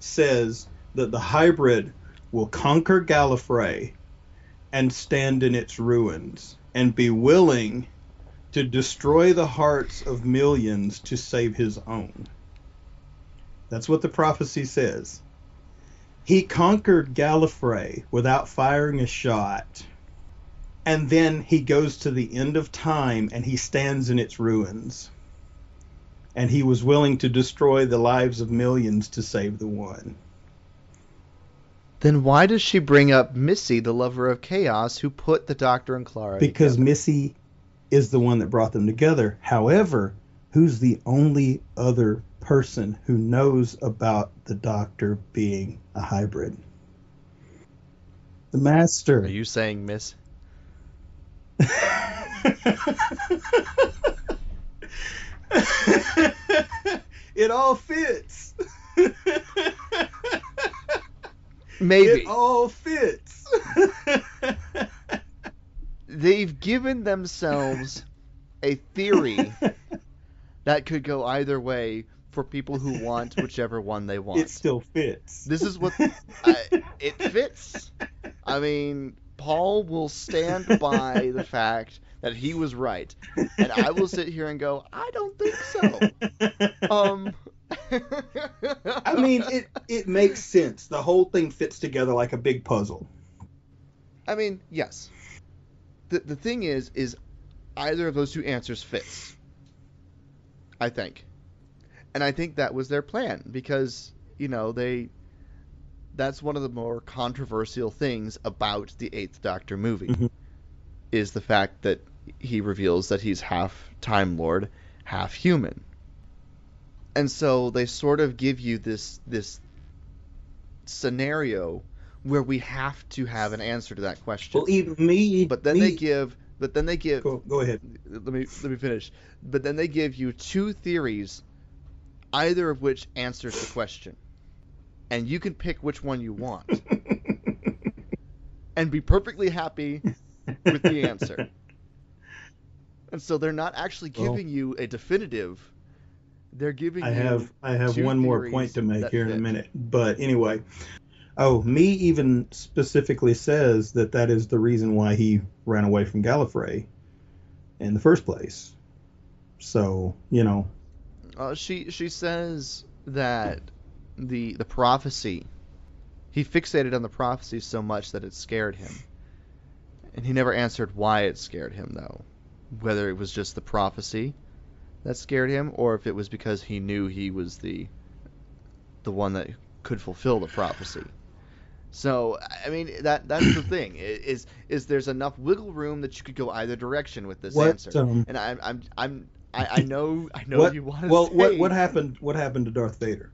says that the hybrid will conquer Gallifrey and stand in its ruins and be willing to destroy the hearts of millions to save his own. That's what the prophecy says. He conquered Gallifrey without firing a shot. And then he goes to the end of time and he stands in its ruins. And he was willing to destroy the lives of millions to save the one. Then why does she bring up Missy, the lover of chaos, who put the Doctor and Clara Because together? Missy is the one that brought them together. However, who's the only other person who knows about the Doctor being a hybrid? The Master. Are you saying Miss? It all fits. Maybe. It all fits. They've given themselves a theory that could go either way for people who want whichever one they want. It still fits. This is what... it fits. I mean, Paul will stand by the fact that he was right. And I will sit here and go, I don't think so. I mean, it makes sense. The whole thing fits together like a big puzzle. I mean, yes. The thing is either of those two answers fits, I think. And I think that was their plan because, you know, that's one of the more controversial things about the Eighth Doctor movie is the fact that he reveals that he's half Time Lord, half human. And so they sort of give you this scenario where we have to have an answer to that question. Well, even me. But then they give. Go ahead. Let me finish. But then they give you two theories, either of which answers the question. and you can pick which one you want and be perfectly happy with the answer. And so they're not actually giving you a definitive. They're giving I have one more point to make here in a minute. But anyway, me even specifically says that is the reason why he ran away from Gallifrey in the first place. So, you know, she says that the prophecy, he fixated on the prophecy so much that it scared him. And he never answered why it scared him, though. Whether it was just the prophecy that scared him, or if it was because he knew he was the one that could fulfill the prophecy. So, I mean, that's the thing, is there's enough wiggle room that you could go either direction with this answer. And I know what you want to say. Well, what happened to Darth Vader?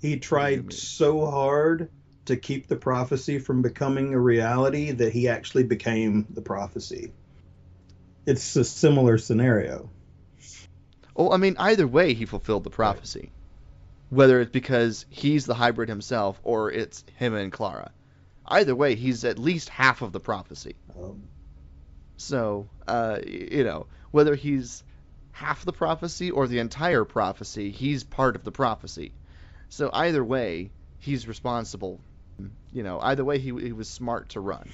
He tried so hard to keep the prophecy from becoming a reality that he actually became the prophecy. It's a similar scenario. Oh, I mean, either way, he fulfilled the prophecy. Right. Whether it's because he's the hybrid himself or it's him and Clara. Either way, he's at least half of the prophecy. So, you know, whether he's half the prophecy or the entire prophecy, he's part of the prophecy. So either way, he's responsible. You know, either way, he was smart to run.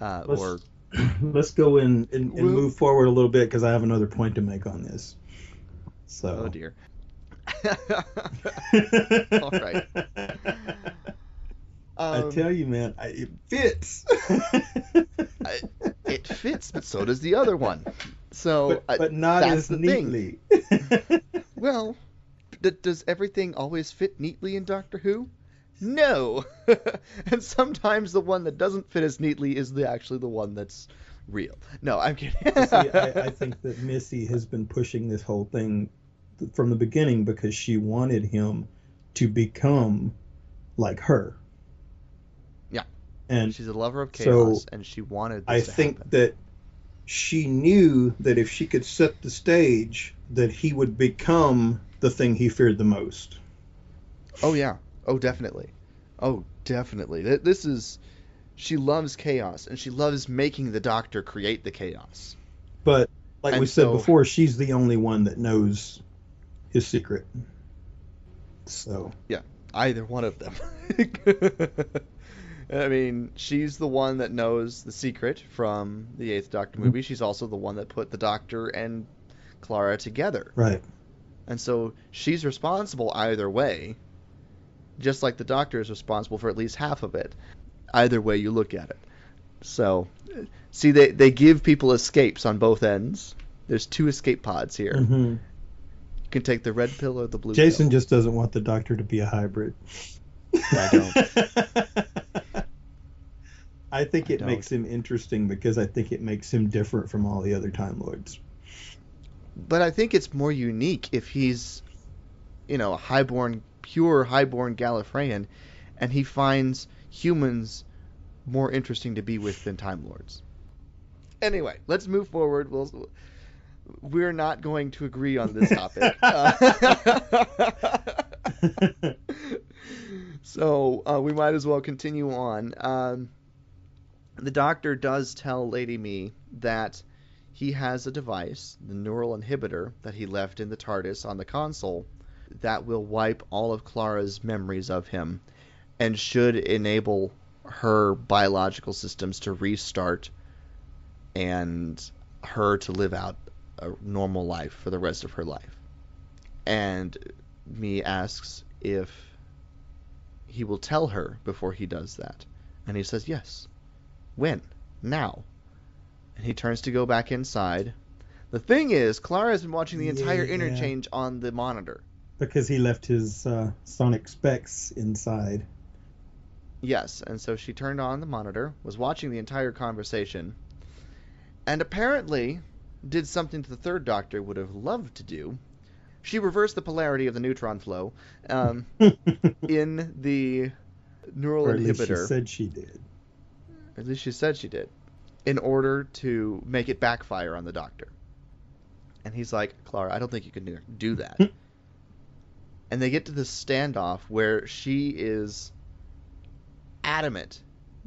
Let's go and move forward a little bit because I have another point to make on this. So. Oh, dear. All right. I tell you, man, it fits. It fits, but so does the other one. So, but not as neatly. Well, does everything always fit neatly in Doctor Who? No. And sometimes the one that doesn't fit as neatly is actually the one that's real. No, I'm kidding. See, I think that Missy has been pushing this whole thing from the beginning because she wanted him to become like her. Yeah. And she's a lover of chaos, so and she wanted this to happen. That she knew that if she could set the stage, that he would become the thing he feared the most. Oh, yeah. Oh, definitely. Oh, definitely. This is... She loves chaos, and she loves making the Doctor create the chaos. But, like we said before, she's the only one that knows his secret. So... Yeah, either one of them. I mean, she's the one that knows the secret from the Eighth Doctor movie. She's also the one that put the Doctor and Clara together. Right. And so she's responsible either way, just like the Doctor is responsible for at least half of it, either way you look at it. So, see, they give people escapes on both ends. There's two escape pods here. Mm-hmm. You can take the red pill or the blue pill. Jason just doesn't want the Doctor to be a hybrid. I don't. I think it makes him interesting because I think it makes him different from all the other Time Lords. But I think it's more unique if he's, you know, a highborn, pure highborn Gallifreyan, and he finds humans more interesting to be with than Time Lords. Anyway, let's move forward. We're not going to agree on this topic. So we might as well continue on. The Doctor does tell Lady Me that he has a device, the neural inhibitor, that he left in the TARDIS on the console that will wipe all of Clara's memories of him and should enable her biological systems to restart and her to live out a normal life for the rest of her life. And Me asks if he will tell her before he does that. And he says, yes. When? Now. And he turns to go back inside. The thing is, Clara has been watching the entire interchange on the monitor. Because he left his sonic specs inside. Yes, and so she turned on the monitor, was watching the entire conversation, and apparently did something that the Third Doctor would have loved to do. She reversed the polarity of the neutron flow in the neural inhibitor. At least she said she did. In order to make it backfire on the Doctor. And he's like, Clara, I don't think you can do that. And they get to this standoff where she is adamant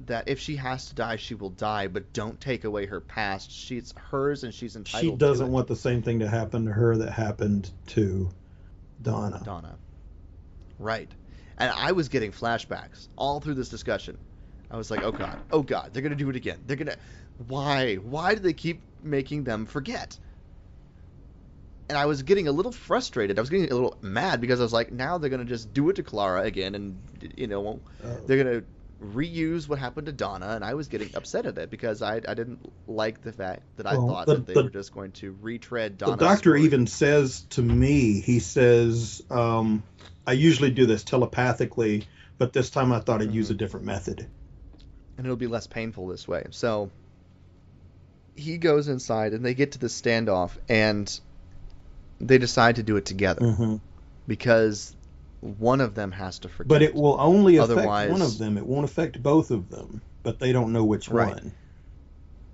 that if she has to die, she will die, but don't take away her past. It's hers, and she's entitled to it. She doesn't want the same thing to happen to her that happened to Donna. Right. And I was getting flashbacks all through this discussion. I was like, oh God, they're going to do it again. They're going to... Why do they keep making them forget? And I was getting a little frustrated. I was getting a little mad because I was like, now they're going to just do it to Clara again, and, you know, they're going to reuse what happened to Donna, and I was getting upset at it because I didn't like the fact that I thought that they were just going to retread Donna's story. The doctor even says to me, he says, I usually do this telepathically, but this time I thought I'd use a different method. And it'll be less painful this way. So he goes inside, and they get to the standoff, and... they decide to do it together because one of them has to forget. But it will only affect one of them. It won't affect both of them, but they don't know which one.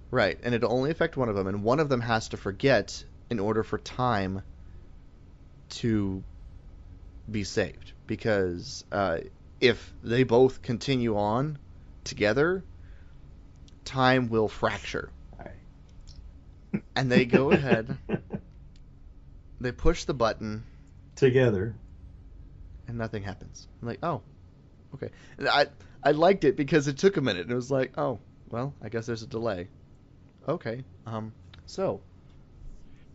Right, and it'll only affect one of them, and one of them has to forget in order for time to be saved. Because if they both continue on together, time will fracture. Right. And they go ahead... They push the button together, and nothing happens. I'm like, oh, okay. And I liked it because it took a minute. And it was like, oh, well, I guess there's a delay. Okay. So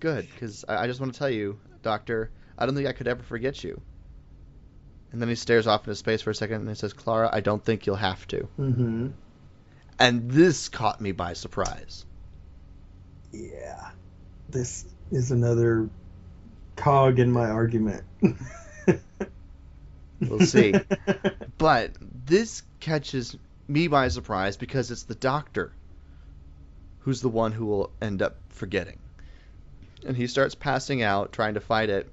good, because I just want to tell you, Doctor, I don't think I could ever forget you. And then he stares off into space for a second, and he says, Clara, I don't think you'll have to. Mm-hmm. And this caught me by surprise. Yeah, this is another cog in my argument. We'll see. But this catches me by surprise because it's the doctor who's the one who will end up forgetting. And he starts passing out, trying to fight it,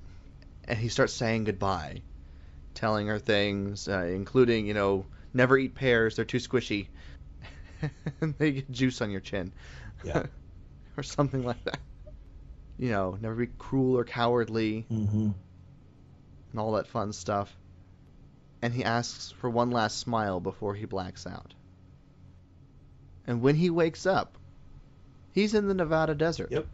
and he starts saying goodbye, telling her things, including, you know, never eat pears, they're too squishy. And they get juice on your chin. Yeah. Or something like that. You know, never be cruel or cowardly, and all that fun stuff. And he asks for one last smile before he blacks out. And when he wakes up, he's in the Nevada desert. Yep.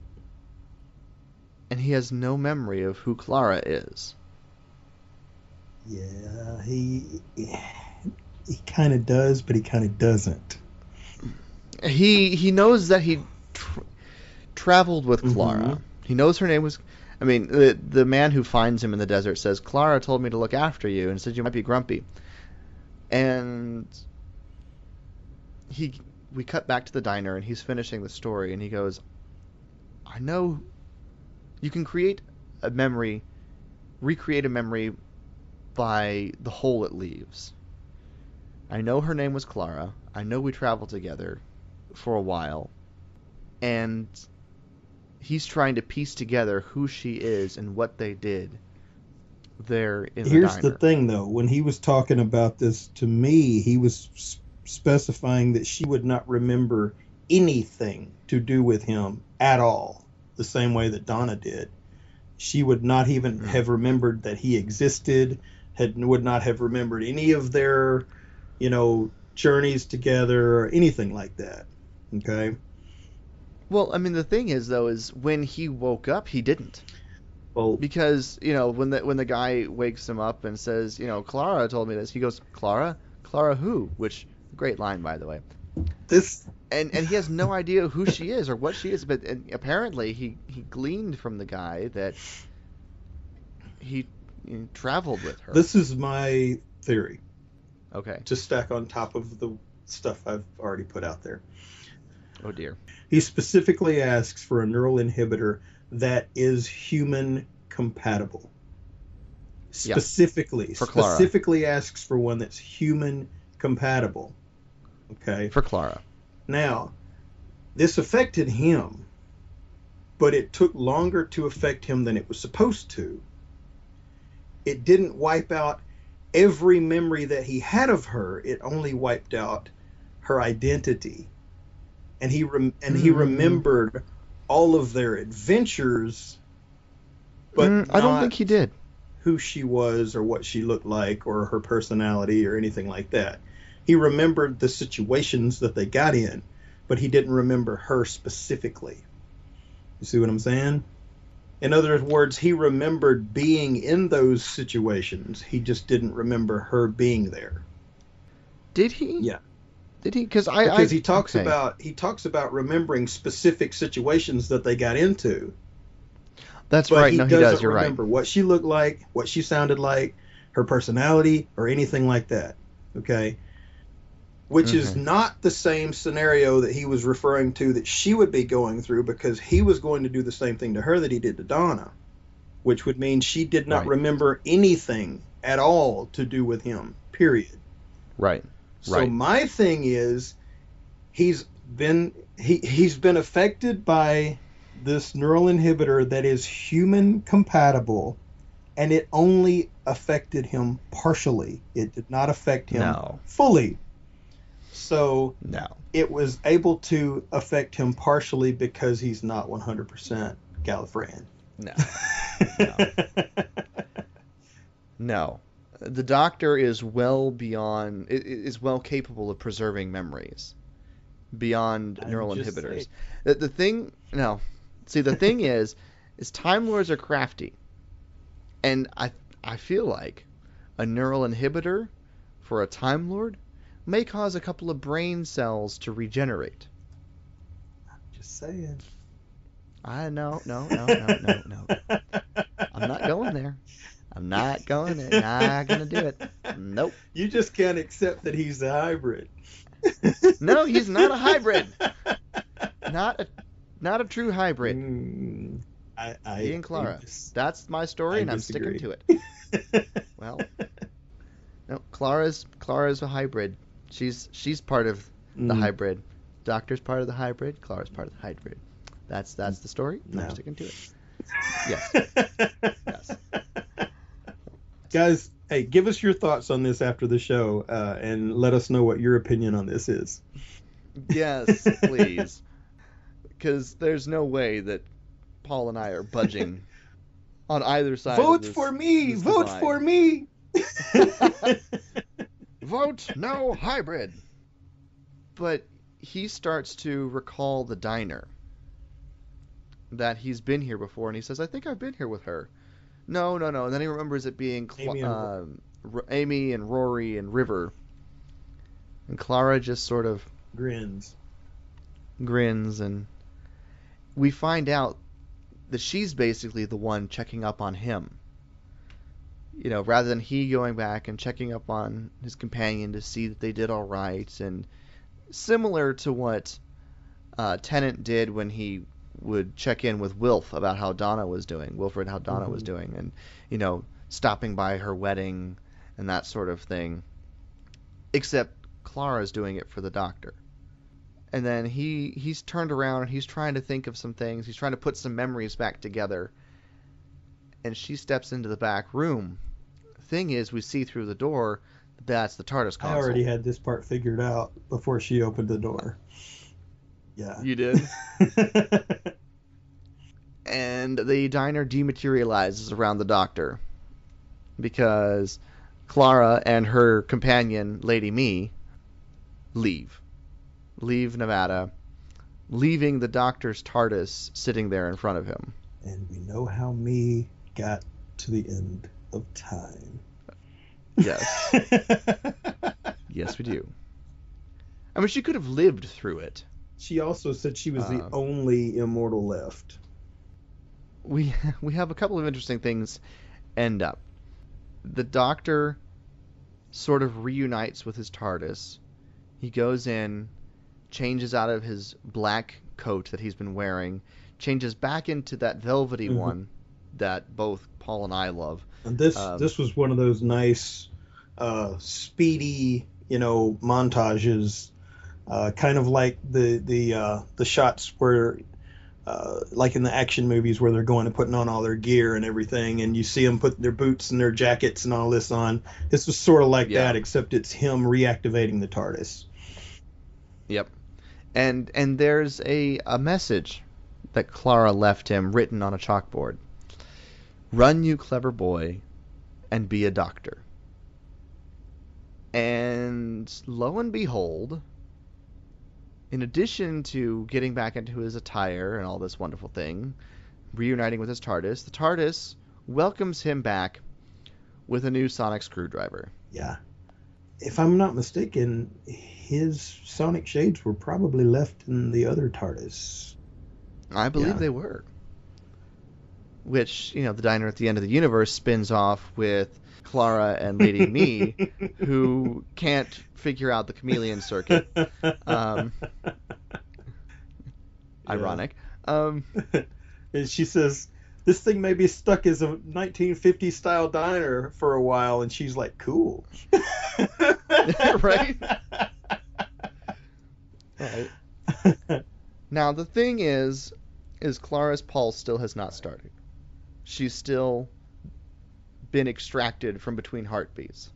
And he has no memory of who Clara is. Yeah, he kind of does, but he kind of doesn't. He knows that he traveled with Clara. He knows her name was... I mean, the man who finds him in the desert says, Clara told me to look after you and said you might be grumpy. And we cut back to the diner, and he's finishing the story, and he goes, I know you can recreate a memory by the hole it leaves. I know her name was Clara. I know we traveled together for a while. And... he's trying to piece together who she is and what they did there in the diner. Here's the thing, though. When he was talking about this to me, he was specifying that she would not remember anything to do with him at all, the same way that Donna did. She would not even have remembered that he existed, would not have remembered any of their, you know, journeys together or anything like that. Okay? Well, I mean, the thing is, though, is when he woke up, he didn't. Well, because, you know, when the guy wakes him up and says, you know, Clara told me this, he goes, Clara? Clara who? Which, great line, by the way. And he has no idea who she is or what she is, but apparently he gleaned from the guy that he traveled with her. This is my theory. Okay. To stack on top of the stuff I've already put out there. Oh, dear. He specifically asks for a neural inhibitor that is human compatible. Specifically. Yes, for Clara. Specifically asks for one that's human compatible. Okay. For Clara. Now, this affected him, but it took longer to affect him than it was supposed to. It didn't wipe out every memory that he had of her. It only wiped out her identity. And he remembered all of their adventures, but I don't think he did. who she was or what she looked like or her personality or anything like that. He remembered the situations that they got in, but he didn't remember her specifically. You see what I'm saying? In other words, he remembered being in those situations. He just didn't remember her being there. Did he? Yeah. Did he? Because he talks about remembering specific situations that they got into. That's right. No, he does. You're right. He doesn't remember what she looked like, what she sounded like, her personality, or anything like that. Okay. Which is not the same scenario that he was referring to that she would be going through, because he was going to do the same thing to her that he did to Donna, which would mean she did not remember anything at all to do with him, period. Right. So my thing is, he's been affected by this neural inhibitor that is human compatible, and it only affected him partially. It did not affect him fully. So it was able to affect him partially because he's not 100% Gallifreyan. No. The Doctor is well capable of preserving memories beyond neural inhibitors. The thing is Time Lords are crafty. And I feel like a neural inhibitor for a Time Lord may cause a couple of brain cells to regenerate. I'm just saying. No. I'm not going there. Not going to do it. Nope. You just can't accept that he's a hybrid. No, he's not a hybrid. Not a true hybrid. Me and Clara. That's my story, and I'm sticking to it. Well, no, Clara's a hybrid. She's part of the hybrid. Doctor's part of the hybrid. Clara's part of the hybrid. That's the story. No. I'm sticking to it. Yes. Guys, hey, give us your thoughts on this after the show, and let us know what your opinion on this is. Yes, please. Because there's no way that Paul and I are budging on either side. Vote for me. Vote no hybrid. But he starts to recall the diner, that he's been here before, and he says, I think I've been here with her. No. And then he remembers it being Amy and Rory and River. And Clara just sort of grins, and we find out that she's basically the one checking up on him. You know, rather than he going back and checking up on his companion to see that they did all right, and similar to what Tennant did when he would check in with Wilfred about how Donna was doing, and, you know, stopping by her wedding and that sort of thing. Except Clara's doing it for the Doctor. And then he's turned around and he's trying to think of some things. He's trying to put some memories back together. And she steps into the back room. Thing is, we see through the door that's the TARDIS console. I already had this part figured out before she opened the door. Yeah. You did? And the diner dematerializes around the Doctor, because Clara and her companion, Lady Me, leave Nevada, leaving the Doctor's TARDIS sitting there in front of him. And we know how Me got to the end of time. Yes. Yes, we do. I mean, she could have lived through it. She also said she was the only immortal left. We have a couple of interesting things end up. The Doctor sort of reunites with his TARDIS. He goes in, changes out of his black coat that he's been wearing, changes back into that velvety one that both Paul and I love. And this was one of those nice, speedy, montages, kind of like the shots where, like in the action movies where they're going and putting on all their gear and everything, and you see them put their boots and their jackets and all this on. This was sort of like that, except it's him reactivating the TARDIS. Yep. And there's a message that Clara left him written on a chalkboard. Run, you clever boy. and be a doctor. And lo and behold, in addition to getting back into his attire and all this wonderful thing, reuniting with his TARDIS, the TARDIS welcomes him back with a new sonic screwdriver. Yeah. If I'm not mistaken, his sonic shades were probably left in the other TARDIS. I believe they were. Which, you know, the diner at the end of the universe spins off with Clara and Lady Me, who can't figure out the chameleon circuit. Ironic. And she says, this thing may be stuck as a 1950s style diner for a while. And she's like, cool. Right? Right. Now, the thing is Clara's pulse still has not started. She's still been extracted from between heartbeats.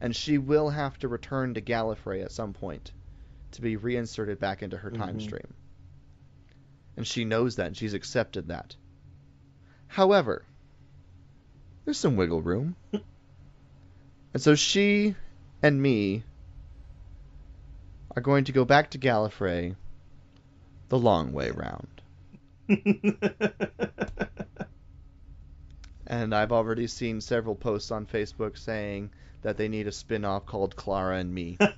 And she will have to return to Gallifrey at some point to be reinserted back into her time stream. And she knows that, and she's accepted that. However, there's some wiggle room. And so she and Me are going to go back to Gallifrey the long way round. And I've already seen several posts on Facebook saying that they need a spin-off called Clara and Me. Kind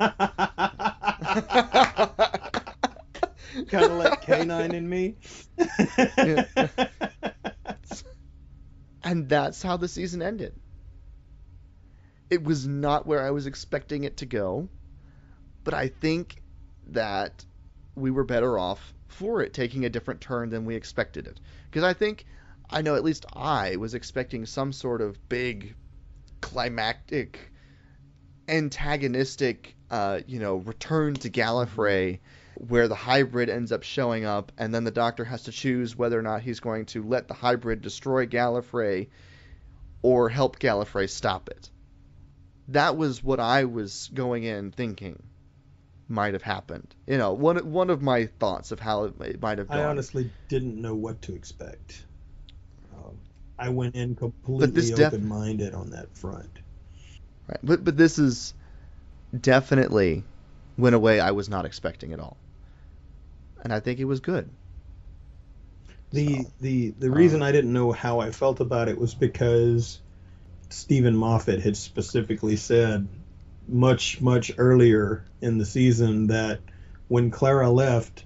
of like K-9 and Me. And that's how the season ended. It was not where I was expecting it to go, but I think that we were better off for it taking a different turn than we expected it. Because I think, I know at least I was expecting some sort of big, climactic, antagonistic, return to Gallifrey, where the hybrid ends up showing up, and then the Doctor has to choose whether or not he's going to let the hybrid destroy Gallifrey or help Gallifrey stop it. That was what I was going in thinking might have happened. You know, one of my thoughts of how it might have gone. I honestly didn't know what to expect. I went in completely open-minded on that front. Right, but this is definitely went away I was not expecting at all. And I think it was good. The reason I didn't know how I felt about it was because Stephen Moffat had specifically said much, much earlier in the season that when Clara left,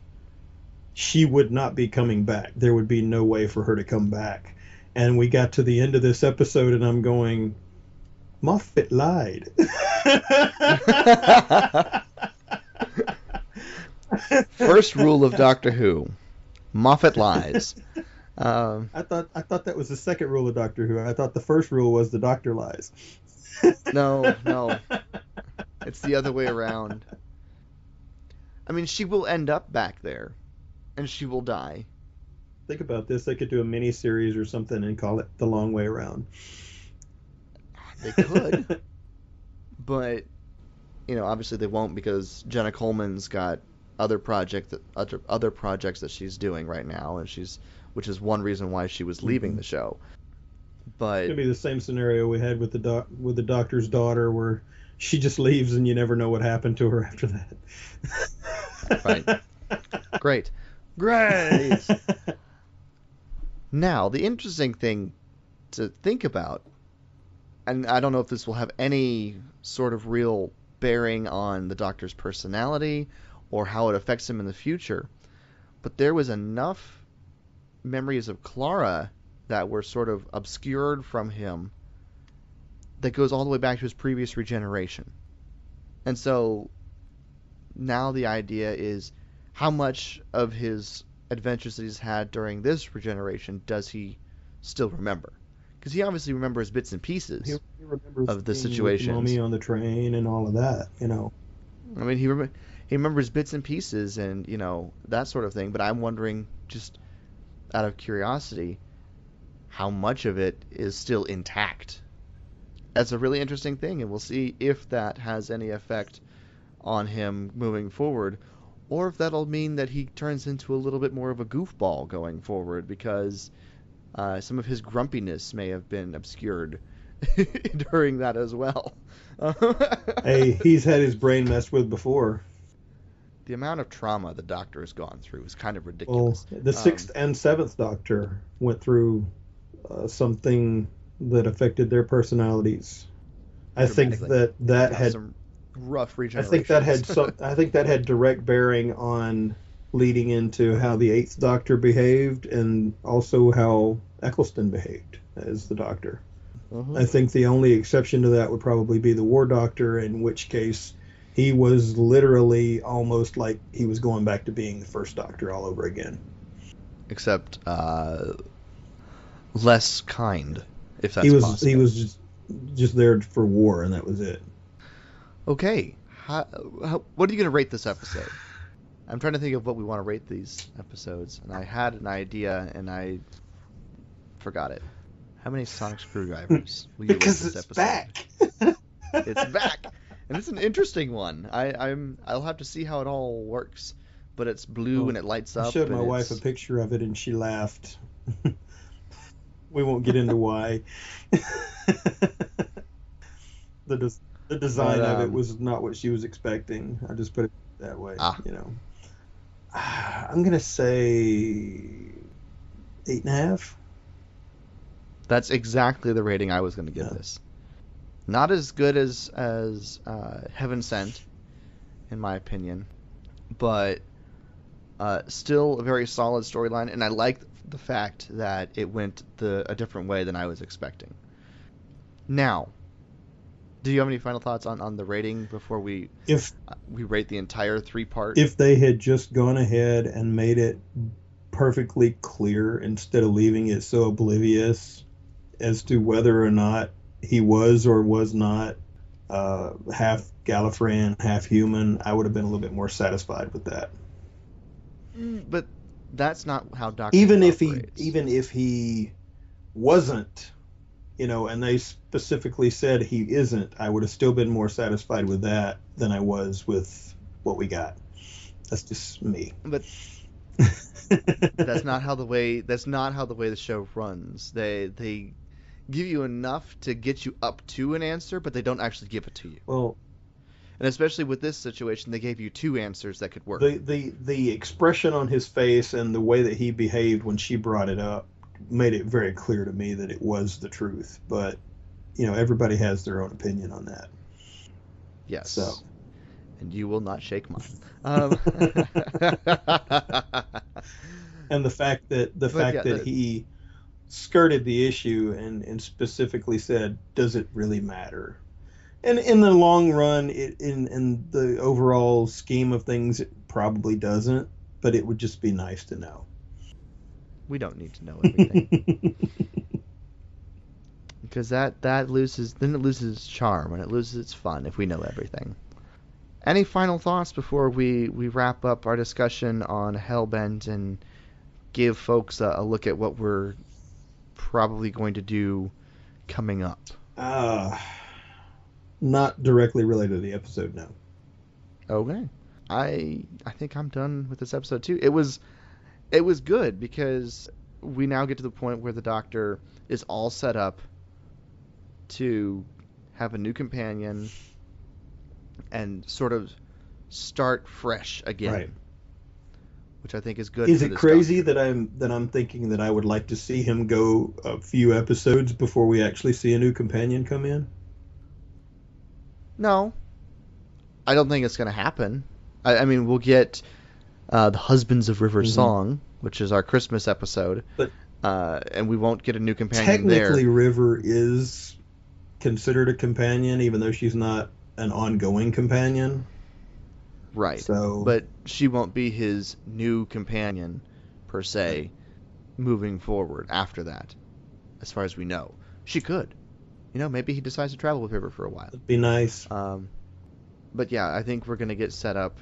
she would not be coming back. There would be no way for her to come back. And we got to the end of this episode and I'm going, Moffat lied. First rule of Doctor Who, Moffat lies. I thought that was the second rule of Doctor Who. I thought the first rule was the Doctor lies. No. It's the other way around. I mean, she will end up back there, and she will die. Think about this. They could do a mini-series or something and call it The Long Way Around. They could. But, you know, obviously they won't, because Jenna Coleman's got other projects that she's doing right now, and which is one reason why she was leaving the show. But it's gonna be the same scenario we had with the Doctor's daughter, where she just leaves and you never know what happened to her after that. Right. Great. Now, the interesting thing to think about, and I don't know if this will have any sort of real bearing on the Doctor's personality or how it affects him in the future, but there was enough memories of Clara that were sort of obscured from him that goes all the way back to his previous regeneration. And so now the idea is, how much of his adventures that he's had during this regeneration does he still remember? Because he obviously remembers bits and pieces of the situation. Mommy on the train and all of that, you know. I mean, he remembers bits and pieces and, you know, that sort of thing. But I'm wondering, just out of curiosity, how much of it is still intact? That's a really interesting thing, and we'll see if that has any effect on him moving forward, or if that'll mean that he turns into a little bit more of a goofball going forward, because some of his grumpiness may have been obscured during that as well. Hey, he's had his brain messed with before. The amount of trauma the Doctor has gone through is kind of ridiculous. Well, the Sixth and Seventh Doctor went through something that affected their personalities. I think that had some rough regeneration. I think that had direct bearing on leading into how the Eighth Doctor behaved, and also how Eccleston behaved as the Doctor. I think the only exception to that would probably be the War Doctor, in which case he was literally almost like he was going back to being the First Doctor all over again. Except less kind, if that's possible. He was just there for war, and that was it. Okay. What are you going to rate this episode? I'm trying to think of what we want to rate these episodes, and I had an idea, and I forgot it. How many sonic screwdrivers will you rate this episode? It's back! And it's an interesting one. I'll have to see how it all works. But it's blue and it lights up. I showed my wife a picture of it, and she laughed. We won't get into why. The design of it was not what she was expecting. I'll just put it that way. You know, I'm gonna say 8.5. That's exactly the rating I was gonna give this. Not as good as Heaven Sent, in my opinion, but still a very solid storyline, and I like the fact that it went a different way than I was expecting. Now, do you have any final thoughts on the rating before we rate the entire three-part? If they had just gone ahead and made it perfectly clear instead of leaving it so oblivious as to whether or not he was or was not half Gallifreyan, half human, I would have been a little bit more satisfied with that. But that's not how Doctor operates. Even if he wasn't, you know, and they specifically said he isn't, I would have still been more satisfied with that than I was with what we got. That's just me. But that's not how the way the show runs. They give you enough to get you up to an answer, but they don't actually give it to you. Well, and especially with this situation, they gave you two answers that could work. The expression on his face and the way that he behaved when she brought it up made it very clear to me that it was the truth. But, you know, everybody has their own opinion on that. Yes. So. And you will not shake mine. And the fact that he skirted the issue and specifically said, does it really matter? And in the long run, in the overall scheme of things, it probably doesn't, but it would just be nice to know. We don't need to know everything. Because it loses its charm and it loses its fun if we know everything. Any final thoughts before we wrap up our discussion on Hellbent and give folks a look at what we're probably going to do coming up? Not directly related to the episode, no. Okay. I think I'm done with this episode too. It was good because we now get to the point where the Doctor is all set up to have a new companion and sort of start fresh again. Right. Which I think is good. Is it crazy that I'm thinking that I would like to see him go a few episodes before we actually see a new companion come in? No, I don't think it's going to happen. I mean, we'll get the Husbands of River Song, which is our Christmas episode, but and we won't get a new companion there. Technically, River is considered a companion, even though she's not an ongoing companion. Right, so, but she won't be his new companion, per se, moving forward after that, as far as we know. She could. You know, maybe he decides to travel with River for a while. That'd be nice. But yeah, I think we're going to get set up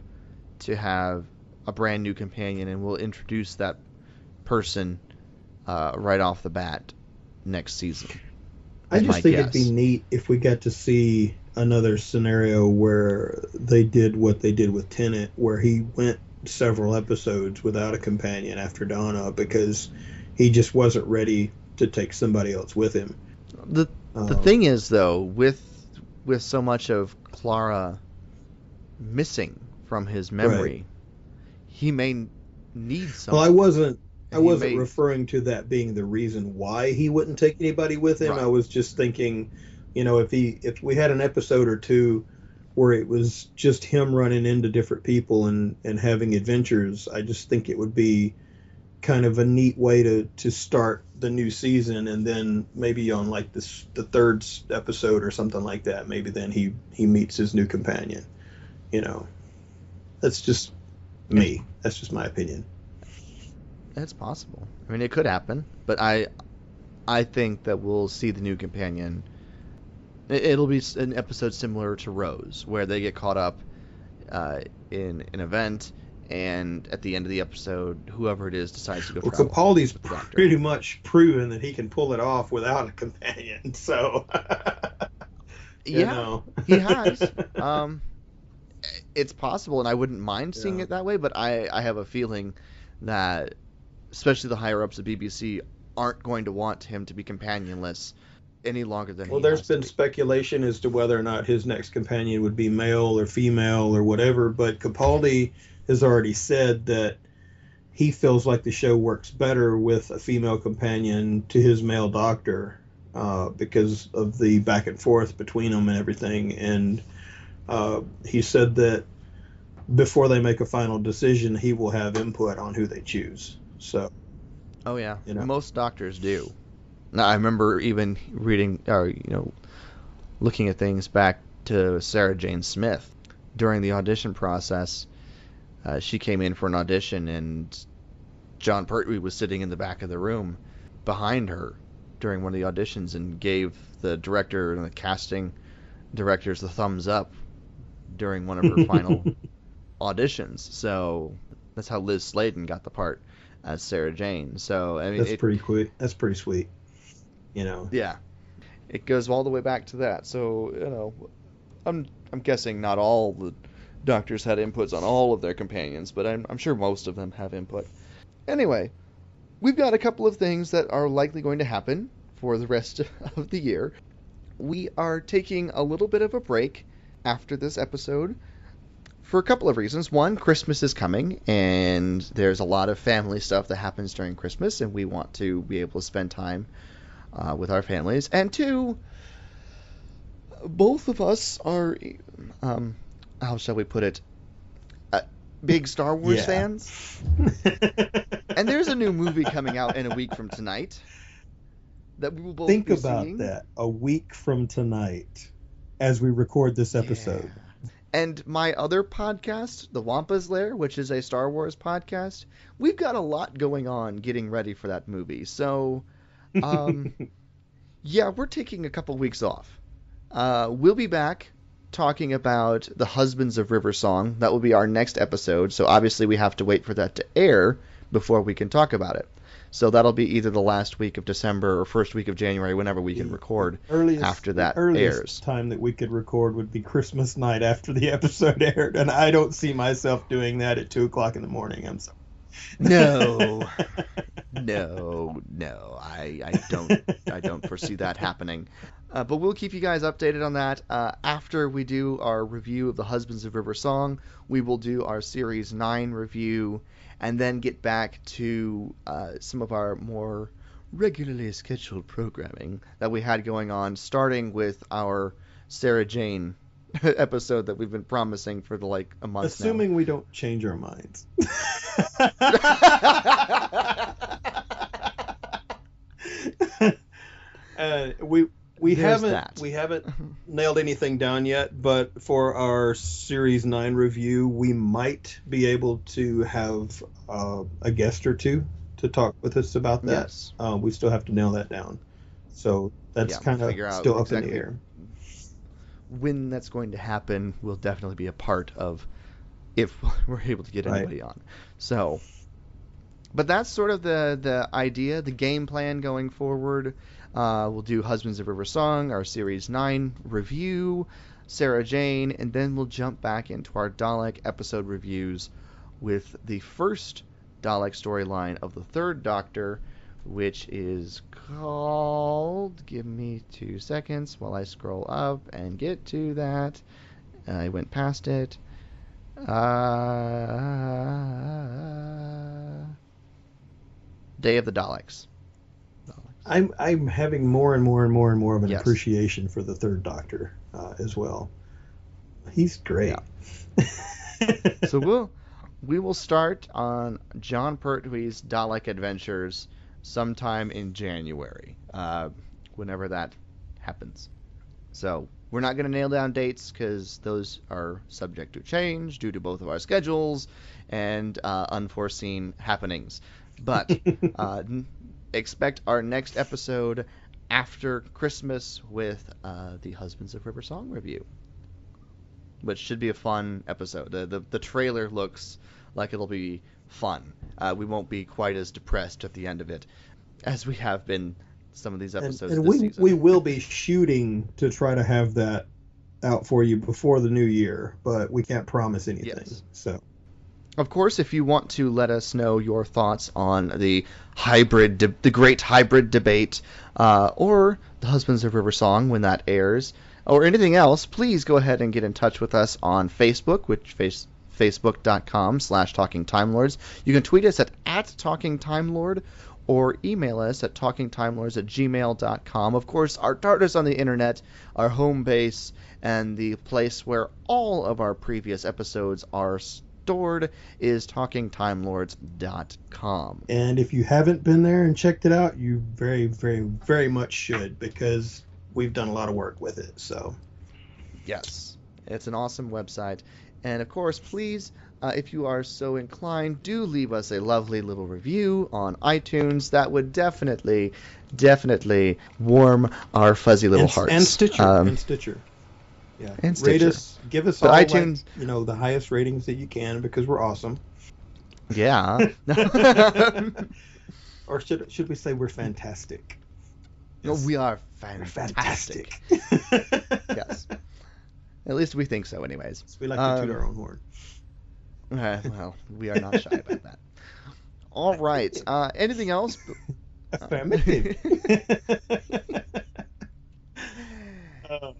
to have a brand new companion, and we'll introduce that person right off the bat next season. I just think it'd be neat if we got to see another scenario where they did what they did with Tennant, where he went several episodes without a companion after Donna because he just wasn't ready to take somebody else with him. The The thing is, though, with so much of Clara missing from his memory, right, he may need something. Well, I wasn't referring to that being the reason why he wouldn't take anybody with him. Right. I was just thinking, you know, if we had an episode or two where it was just him running into different people and having adventures, I just think it would be kind of a neat way to start the new season, and then maybe on like the third episode or something like that, maybe then he meets his new companion. You know, that's just me. That's just my opinion. That's possible. I mean, it could happen, but I think that we'll see the new companion. It'll be an episode similar to Rose, where they get caught up in an event, and at the end of the episode, whoever it is decides to go travel. Well, Capaldi's pretty much proven that he can pull it off without a companion, so... you know. He has. It's possible, and I wouldn't mind seeing it that way, but I have a feeling that especially the higher-ups at BBC aren't going to want him to be companionless any longer than he has been speculation as to whether or not his next companion would be male or female or whatever, but Capaldi has already said that he feels like the show works better with a female companion to his male doctor because of the back and forth between them and everything, and he said that before they make a final decision, he will have input on who they choose. So, oh yeah, you know, most doctors do. Now, I remember even reading, or you know, looking at things back to Sarah Jane Smith during the audition process. She came in for an audition, and John Pertwee was sitting in the back of the room behind her during one of the auditions, and gave the director and the casting directors the thumbs up during one of her final auditions. So that's how Liz Sladen got the part as Sarah Jane. So I mean, that's pretty quick. That's pretty sweet. You know. Yeah, it goes all the way back to that. So you know, I'm guessing not all the doctors had inputs on all of their companions, but I'm sure most of them have input. Anyway, we've got a couple of things that are likely going to happen for the rest of the year. We are taking a little bit of a break after this episode for a couple of reasons. One, Christmas is coming, and there's a lot of family stuff that happens during Christmas, and we want to be able to spend time with our families. And two, both of us are... how shall we put it, big Star Wars fans. And there's a new movie coming out in a week from tonight that we will both think be about seeing. That a week from tonight as we record this episode. Yeah. And my other podcast, The Wampa's Lair, which is a Star Wars podcast, we've got a lot going on getting ready for that movie. So, yeah, we're taking a couple weeks off. We'll be back talking about the Husbands of River Song. That will be our next episode, so obviously we have to wait for that to air before we can talk about it. So that'll be either the last week of December or first week of January, whenever we can record after that airs. Time that we could record would be Christmas night after the episode aired, and I don't see myself doing that at 2:00 in the morning. I'm sorry. No. I don't foresee that happening. But we'll keep you guys updated on that. After we do our review of the Husbands of River Song, we will do our Series 9 review, and then get back to some of our more regularly scheduled programming that we had going on, starting with our Sarah Jane episode that we've been promising for like a month now. Assuming we don't change our minds. We haven't nailed anything down yet, but for our Series 9 review, we might be able to have a guest or two to talk with us about that. Yes. We still have to nail that down. So that's kind of still up in the air. When that's going to happen will definitely be a part of if we're able to get anybody on. So, but that's sort of the idea, the game plan going forward. We'll do Husbands of River Song, our Series 9 review, Sarah Jane, and then we'll jump back into our Dalek episode reviews with the first Dalek storyline of the Third Doctor which is called, give me 2 seconds while I scroll up and get to that. I went past it. Day of the Daleks. I'm having more and more of an appreciation for the Third Doctor as well. He's great. Yeah. So we will start on John Pertwee's Dalek Adventures sometime in January, whenever that happens. So we're not going to nail down dates because those are subject to change due to both of our schedules and unforeseen happenings. But expect our next episode after Christmas with the Husbands of River Song review, which should be a fun episode. The trailer looks like it'll be fun. We won't be quite as depressed at the end of it as we have been some of these episodes and this season. We will be shooting to try to have that out for you before the new year, but we can't promise anything. Yes. So, of course, if you want to let us know your thoughts on the great hybrid debate, or the Husbands of River Song when that airs, or anything else, please go ahead and get in touch with us on Facebook, which is facebook.com/TalkingTimeLords. You can tweet us at TalkingTimeLord, or email us at TalkingTimeLords@gmail.com. Of course, our TARDIS on the internet, our home base, and the place where all of our previous episodes are stored is TalkingTimeLords.com. And if you haven't been there and checked it out, you very, very, very much should, because we've done a lot of work with it. So, yes, it's an awesome website. And of course, please, if you are so inclined, do leave us a lovely little review on iTunes. That would definitely, definitely warm our fuzzy little hearts. And Stitcher. Yeah. And Stitcher. Rate us, give us all iTunes, the highest ratings that you can, because we're awesome. Yeah. Or should we say we're fantastic? No, we are fantastic. Yes. At least we think so, anyways. We like to toot our own horn. Well, we are not shy about that. All right. Anything else? Affirmative.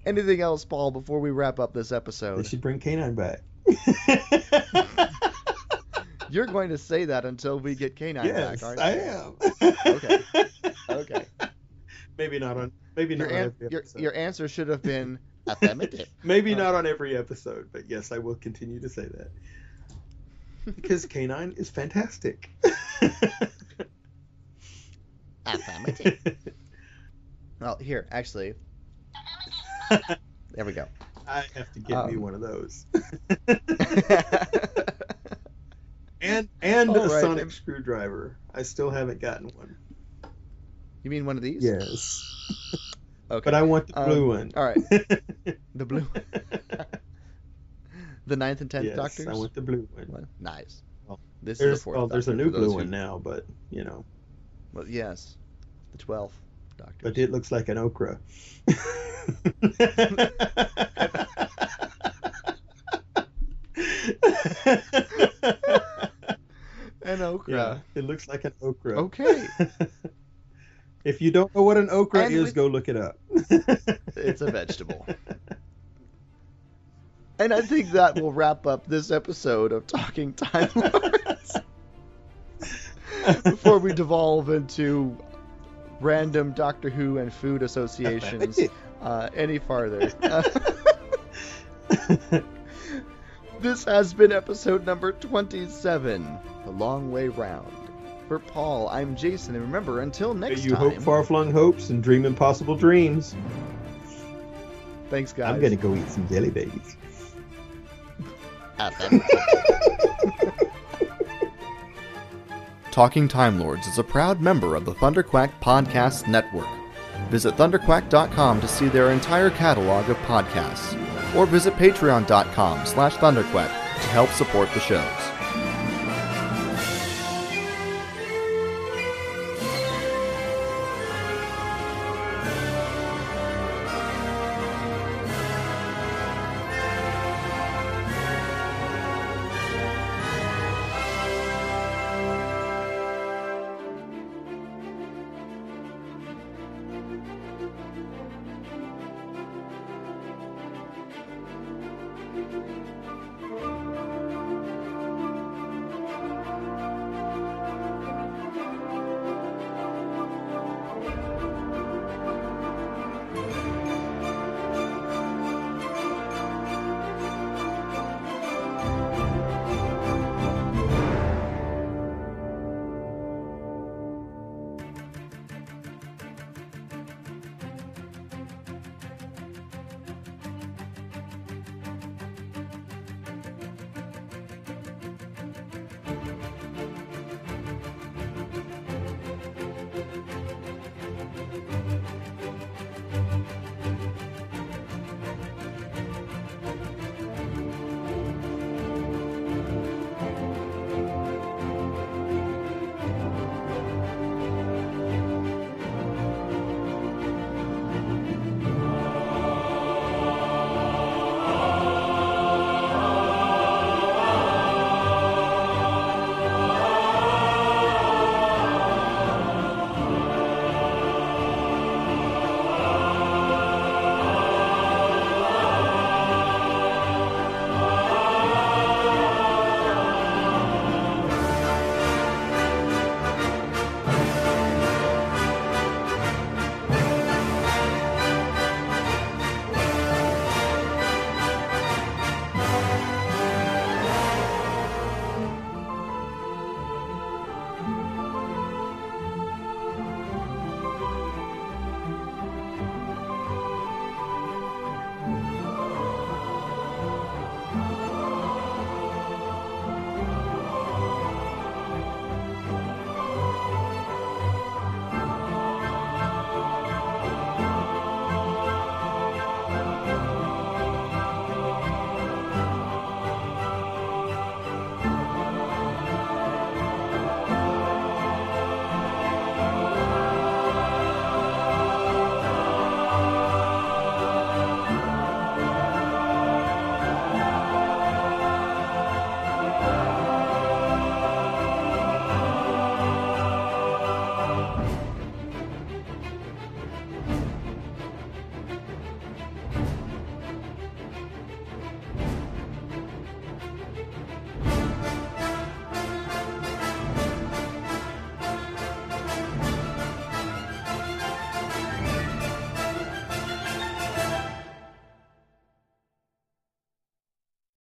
Anything else, Paul, before we wrap up this episode? They should bring K-9 back. You're going to say that until we get K-9 back, aren't you? Yes, I am. Okay. Your answer should have been affirmative. Maybe not on every episode, but yes, I will continue to say that. Because K-9 is fantastic. Affirmative. Well, here, actually. There we go. I have to get me one of those. and a sonic screwdriver. I still haven't gotten one. You mean one of these? Yes. Okay. But I want the blue one. All right. The blue one. The 9th and 10th Doctors? Yes, I want the blue one. Nice. Well, there's the 4th Doctor. There's a new blue one now, but, Well, yes. The 12th Doctor. But it looks like an okra. An okra. Yeah, it looks like an okra. Okay. If you don't know what an okra is, go look it up. It's a vegetable. And I think that will wrap up this episode of Talking Time Lords. Before we devolve into random Doctor Who and food associations any farther. This has been episode number 27, The Long Way Round. For Paul, I'm Jason, and remember, until next time... You hope far-flung hopes and dream impossible dreams. Thanks, guys. I'm gonna go eat some jelly babies. Talking Time Lords is a proud member of the Thunderquack Podcast Network. Visit thunderquack.com to see their entire catalog of podcasts, or visit patreon.com/thunderquack to help support the shows.